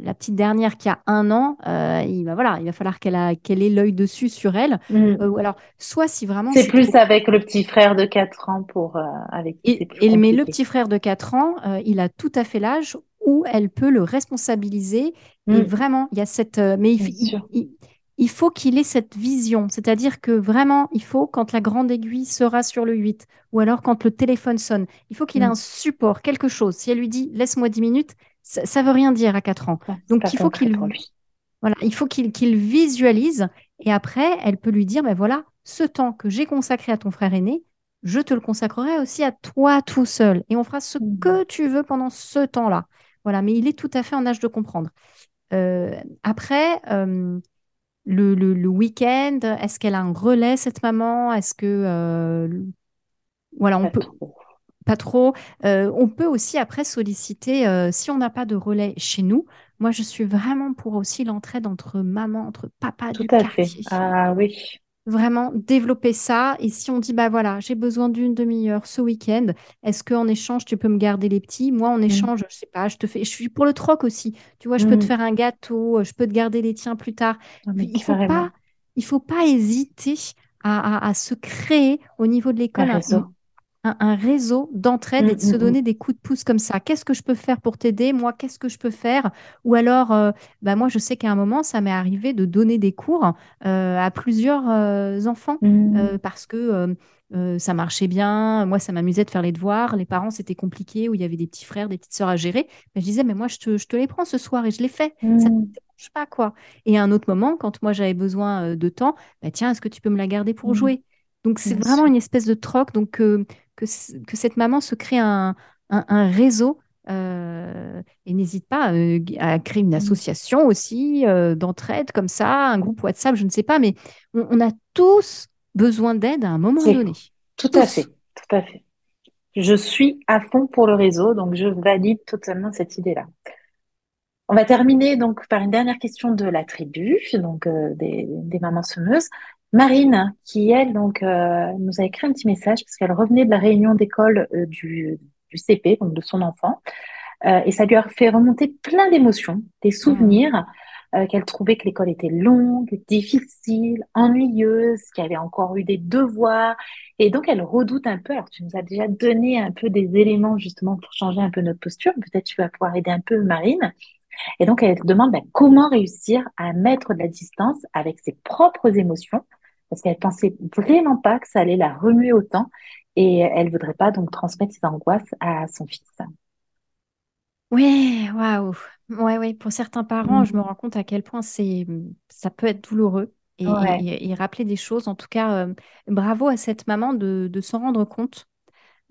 la petite dernière qui a un an, euh, il va voilà, il va falloir qu'elle a qu'elle ait l'œil dessus sur elle. Mmh. Euh, alors, soit si vraiment c'est, c'est plus trop... avec le petit frère de quatre ans pour euh, avec. Et, et mais le petit frère de quatre ans, euh, il a tout à fait l'âge où elle peut le responsabiliser. Mmh. Et vraiment, il y a cette... Euh, mais il, il, il, il faut qu'il ait cette vision. C'est-à-dire que vraiment, il faut, quand la grande aiguille sera sur le huit, ou alors quand le téléphone sonne, il faut qu'il mmh. ait un support, quelque chose. Si elle lui dit « laisse-moi dix minutes », ça ne veut rien dire à quatre ans. Ouais, donc, il faut qu'il, voilà, il faut qu'il, qu'il visualise. Et après, elle peut lui dire bah, « voilà, ce temps que j'ai consacré à ton frère aîné, je te le consacrerai aussi à toi tout seul. Et on fera ce mmh. que tu veux pendant ce temps-là. » Voilà, mais il est tout à fait en âge de comprendre. Euh, après, euh, le, le, le week-end, est-ce qu'elle a un relais, cette maman ? Est-ce que... Euh, voilà, on pas peut... Trop. Pas trop. Euh, on peut aussi, après, solliciter, euh, si on n'a pas de relais chez nous, moi, je suis vraiment pour aussi l'entraide entre maman, entre papa tout du quartier. Tout à fait. Ah oui. Vraiment développer ça. Et si on dit, bah voilà, j'ai besoin d'une demi-heure ce week-end, est-ce qu'en échange, tu peux me garder les petits ? Moi, en échange, mmh. je sais pas, je te fais, je suis pour le troc aussi. Tu vois, je mmh. peux te faire un gâteau, je peux te garder les tiens plus tard. Non, mais il faut pas, il faut pas hésiter à, à, à se créer au niveau de l'école un réseau, un, un réseau d'entraide mmh, et de mmh. se donner des coups de pouce comme ça. Qu'est-ce que je peux faire pour t'aider ? Moi, qu'est-ce que je peux faire ? Ou alors, euh, bah moi, je sais qu'à un moment, ça m'est arrivé de donner des cours euh, à plusieurs euh, enfants mmh. euh, parce que euh, euh, ça marchait bien. Moi, ça m'amusait de faire les devoirs. Les parents, c'était compliqué, où il y avait des petits frères, des petites sœurs à gérer. Mais je disais, mais moi, je te, je te les prends ce soir et je les fais. Mmh. Ça ne te dérange pas, quoi. Et à un autre moment, quand moi, j'avais besoin de temps, bah, tiens, est-ce que tu peux me la garder pour mmh. jouer ? Donc, c'est bien vraiment sûr. Une espèce de troc. Donc, euh, que, que cette maman se crée un, un, un réseau euh, et n'hésite pas euh, à créer une association aussi euh, d'entraide comme ça, un groupe WhatsApp, je ne sais pas. Mais on, on a tous besoin d'aide à un moment c'est donné. Tout tous. à fait, tout à fait. Je suis à fond pour le réseau, donc je valide totalement cette idée-là. On va terminer donc par une dernière question de la tribu, donc euh, des, des mamans semeuses. Marine, qui elle donc euh, nous a écrit un petit message parce qu'elle revenait de la réunion d'école euh, du, du C P, donc de son enfant, euh, et ça lui a fait remonter plein d'émotions, des souvenirs, euh, qu'elle trouvait que l'école était longue, difficile, ennuyeuse, qu'il y avait encore eu des devoirs, et donc elle redoute un peu. Alors tu nous as déjà donné un peu des éléments justement pour changer un peu notre posture, peut-être tu vas pouvoir aider un peu Marine. Et donc, elle demande bah, comment réussir à mettre de la distance avec ses propres émotions, parce qu'elle pensait vraiment pas que ça allait la remuer autant et elle voudrait pas donc transmettre ses angoisses à son fils. Oui, waouh. Ouais, ouais. Pour certains parents, mmh. je me rends compte à quel point c'est, ça peut être douloureux et, ouais. et, et rappeler des choses. En tout cas, euh, bravo à cette maman de, de s'en rendre compte.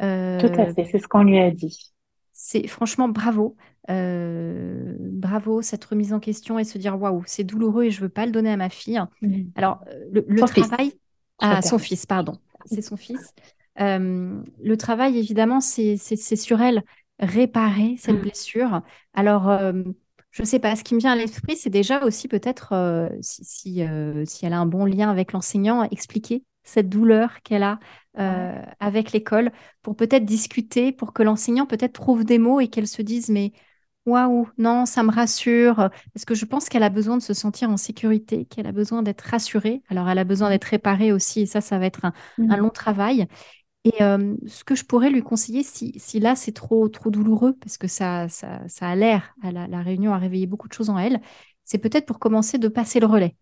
Euh, tout à fait, c'est ce qu'on lui a dit. C'est franchement bravo. Euh, bravo, cette remise en question et se dire waouh, c'est douloureux et je veux pas le donner à ma fille. Mmh. Alors, le, le travail à ah, son fils, pardon, c'est son fils. Euh, le travail, évidemment, c'est, c'est, c'est sur elle, réparer cette mmh. blessure. Alors, euh, je sais pas, ce qui me vient à l'esprit, c'est déjà aussi peut-être euh, si, si, euh, si elle a un bon lien avec l'enseignant, expliquer cette douleur qu'elle a euh, avec l'école pour peut-être discuter, pour que l'enseignant peut-être trouve des mots et qu'elle se dise mais waouh, non, ça me rassure. Parce que je pense qu'elle a besoin de se sentir en sécurité, qu'elle a besoin d'être rassurée. Alors, elle a besoin d'être réparée aussi. Et ça, ça va être un, mmh. un long travail. Et euh, ce que je pourrais lui conseiller, si, si là, c'est trop, trop douloureux, parce que ça, ça, ça a l'air, la, la réunion a réveillé beaucoup de choses en elle, c'est peut-être pour commencer de passer le relais.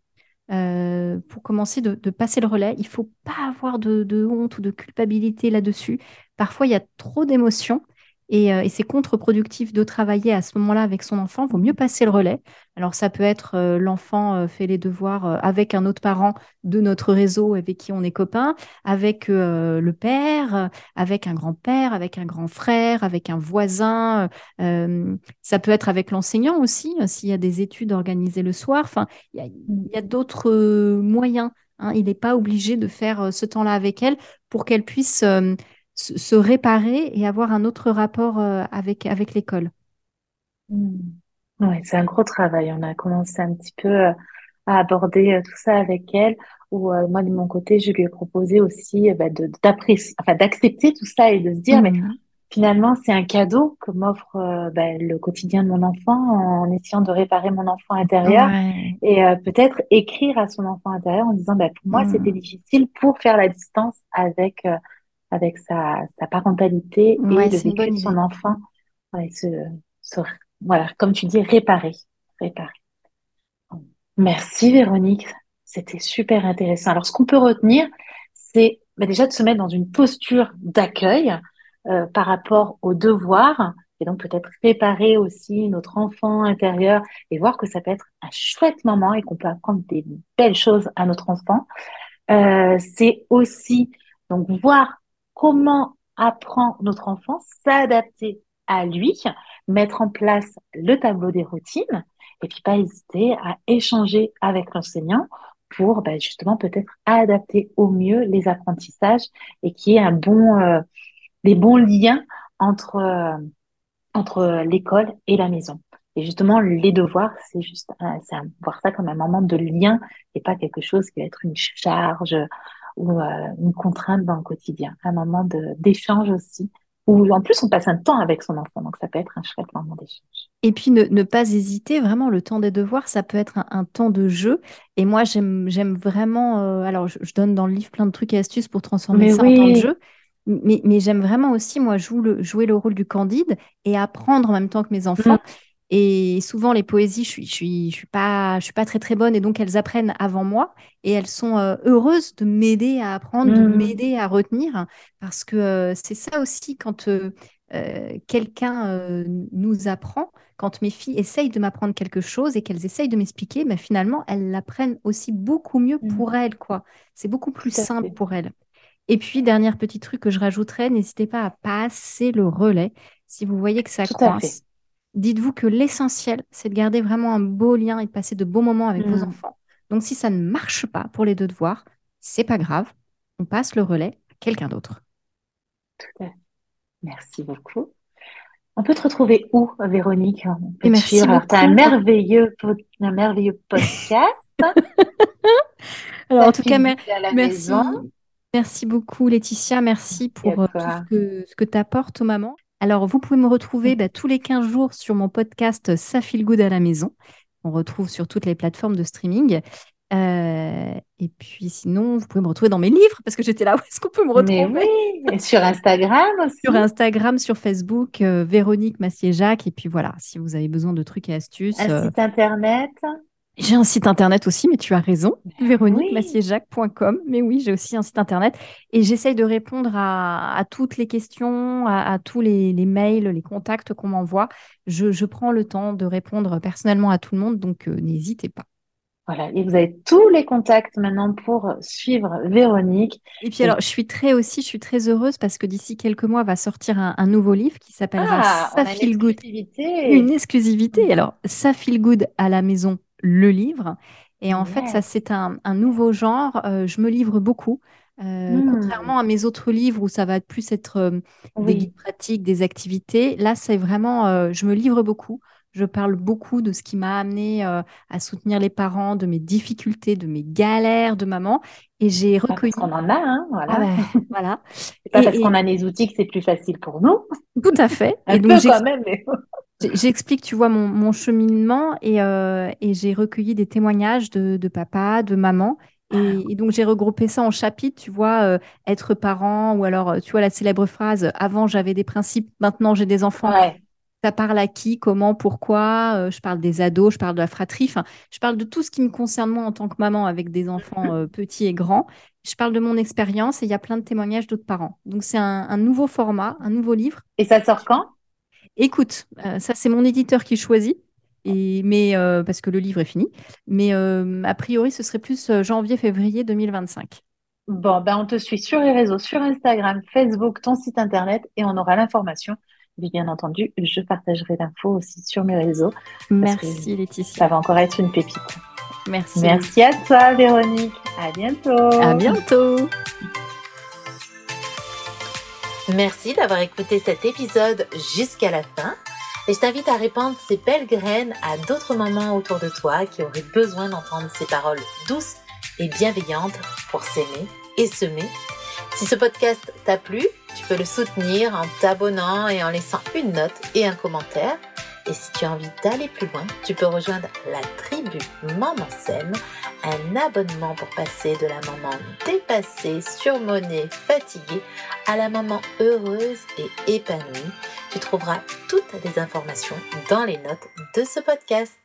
Euh, pour commencer de, de passer le relais, il ne faut pas avoir de, de honte ou de culpabilité là-dessus. Parfois, il y a trop d'émotions. Et, euh, et c'est contre-productif de travailler à ce moment-là avec son enfant. Il vaut mieux passer le relais. Alors, ça peut être euh, l'enfant euh, fait les devoirs euh, avec un autre parent de notre réseau avec qui on est copain, avec euh, le père, euh, avec un grand-père, avec un grand frère, avec un voisin. Euh, ça peut être avec l'enseignant aussi, euh, s'il y a des études organisées le soir. Enfin, il y, y a d'autres euh, moyens. Hein. Il n'est pas obligé de faire euh, ce temps-là avec elle pour qu'elle puisse... Euh, se réparer et avoir un autre rapport avec, avec l'école. Oui, c'est un gros travail. On a commencé un petit peu à aborder tout ça avec elle. Où, euh, moi, de mon côté, je lui ai proposé aussi bah, de, d'apprécier, enfin, d'accepter tout ça et de se dire, mmh. mais finalement, c'est un cadeau que m'offre euh, bah, le quotidien de mon enfant en essayant de réparer mon enfant intérieur. Ouais. Et euh, peut-être écrire à son enfant intérieur en disant, bah, pour moi, mmh. c'était difficile pour faire la distance avec... Euh, avec sa, sa parentalité et ouais, le vécu de son enfant. Ouais, se, se, voilà, comme tu dis, réparer. réparer. Merci Véronique, c'était super intéressant. Alors, ce qu'on peut retenir, c'est bah, déjà de se mettre dans une posture d'accueil euh, par rapport aux devoirs, et donc peut-être réparer aussi notre enfant intérieur et voir que ça peut être un chouette moment et qu'on peut apprendre des belles choses à notre enfant. Euh, c'est aussi donc voir comment apprend notre enfant, s'adapter à lui, mettre en place le tableau des routines et puis pas hésiter à échanger avec l'enseignant pour ben, justement peut-être adapter au mieux les apprentissages et qu'il y ait un bon, euh, des bons liens entre, euh, entre l'école et la maison. Et justement, les devoirs, c'est juste un, c'est un, voir ça comme un moment de lien et pas quelque chose qui va être une charge ou euh, une contrainte dans le quotidien, un moment de, d'échange aussi, où en plus on passe un temps avec son enfant, donc ça peut être un chouette moment d'échange. Et puis ne, ne pas hésiter, vraiment le temps des devoirs, ça peut être un, un temps de jeu, et moi j'aime, j'aime vraiment, euh, alors je, je donne dans le livre plein de trucs et astuces pour transformer mais ça oui. en temps de jeu, mais, mais j'aime vraiment aussi, moi, jouer le, jouer le rôle du Candide, et apprendre en même temps que mes enfants, mmh. Et souvent, les poésies, je suis, je suis, je suis pas, je suis pas très, très bonne. Et donc, elles apprennent avant moi. Et elles sont euh, heureuses de m'aider à apprendre, mmh. de m'aider à retenir. Parce que euh, c'est ça aussi, quand euh, euh, quelqu'un euh, nous apprend, quand mes filles essayent de m'apprendre quelque chose et qu'elles essayent de m'expliquer, bah, finalement, elles l'apprennent aussi beaucoup mieux mmh. pour elles, quoi. C'est beaucoup plus simple pour elles. Et puis, dernier petit truc que je rajouterais, n'hésitez pas à passer le relais si vous voyez que ça Tout coince. Dites-vous que l'essentiel, c'est de garder vraiment un beau lien et de passer de beaux moments avec mmh. vos enfants. Donc, si ça ne marche pas pour les deux devoirs, c'est pas grave. On passe le relais à quelqu'un d'autre. Tout à fait. Merci beaucoup. On peut te retrouver où, Véronique? Et merci. Tu as un merveilleux, un merveilleux podcast. Alors, en tout cas, mer- merci. Maison. Merci beaucoup, Laetitia. Merci pour euh, tout ce que, ce que tu apportes aux mamans. Alors, vous pouvez me retrouver bah, tous les quinze jours sur mon podcast Ça feel good à la maison. On retrouve sur toutes les plateformes de streaming. Euh, et puis sinon, vous pouvez me retrouver dans mes livres parce que j'étais là où est-ce qu'on peut me retrouver. Mais oui, et sur Instagram aussi. Sur Instagram, sur Facebook, euh, Véronique Maciejak. Et puis voilà, si vous avez besoin de trucs et astuces. Un euh... site internet. J'ai un site internet aussi, mais tu as raison, Véronique Maciejak point com. Mais oui, j'ai aussi un site internet et j'essaye de répondre à, à toutes les questions, à, à tous les, les mails, les contacts qu'on m'envoie. Je, je prends le temps de répondre personnellement à tout le monde, donc euh, n'hésitez pas. Voilà, et vous avez tous les contacts maintenant pour suivre Véronique. Et puis alors, je suis très aussi, je suis très heureuse parce que d'ici quelques mois va sortir un, un nouveau livre qui s'appellera ah, Ça feel good. Une exclusivité. Alors, Ça feel good à la maison, le livre. Et en ouais. fait, ça c'est un, un nouveau genre. Euh, je me livre beaucoup. Euh, mmh. Contrairement à mes autres livres où ça va plus être euh, oui. des guides pratiques, des activités, là c'est vraiment, euh, je me livre beaucoup. Je parle beaucoup de ce qui m'a amenée euh, à soutenir les parents, de mes difficultés, de mes galères de maman. Et j'ai recueilli... Parce qu'on en a, hein, voilà. Ah ben, voilà. C'est pas et, parce et... qu'on a les outils que c'est plus facile pour nous. Tout à fait. Un et peu donc, quand même. Mais... j'explique, tu vois, mon, mon cheminement et, euh, et j'ai recueilli des témoignages de, de papa, de maman. Et, et donc, j'ai regroupé ça en chapitres, tu vois, euh, être parent ou alors, tu vois, la célèbre phrase « Avant, j'avais des principes, maintenant, j'ai des enfants ouais. ». Ça parle à qui, comment, pourquoi, euh, je parle des ados, je parle de la fratrie, enfin, je parle de tout ce qui me concerne moi en tant que maman avec des enfants euh, petits et grands. Je parle de mon expérience et il y a plein de témoignages d'autres parents. Donc, c'est un, un nouveau format, un nouveau livre. Et ça sort quand ? Écoute, euh, ça, c'est mon éditeur qui choisit, et, mais, euh, parce que le livre est fini. Mais euh, a priori, ce serait plus janvier-février deux mille vingt-cinq. Bon, ben, on te suit sur les réseaux, sur Instagram, Facebook, ton site internet et on aura l'information. Bien entendu, je partagerai l'info aussi sur mes réseaux. Merci Laetitia. Ça va encore être une pépite. Merci. Merci à toi Véronique. À bientôt. À bientôt. Merci d'avoir écouté cet épisode jusqu'à la fin. Et je t'invite à répandre ces belles graines à d'autres mamans autour de toi qui auraient besoin d'entendre ces paroles douces et bienveillantes pour s'aimer et semer. Si ce podcast t'a plu, tu peux le soutenir en t'abonnant et en laissant une note et un commentaire. Et si tu as envie d'aller plus loin, tu peux rejoindre la tribu Maman s'aime, un abonnement pour passer de la maman dépassée, surmonnée, fatiguée, à la maman heureuse et épanouie. Tu trouveras toutes les informations dans les notes de ce podcast.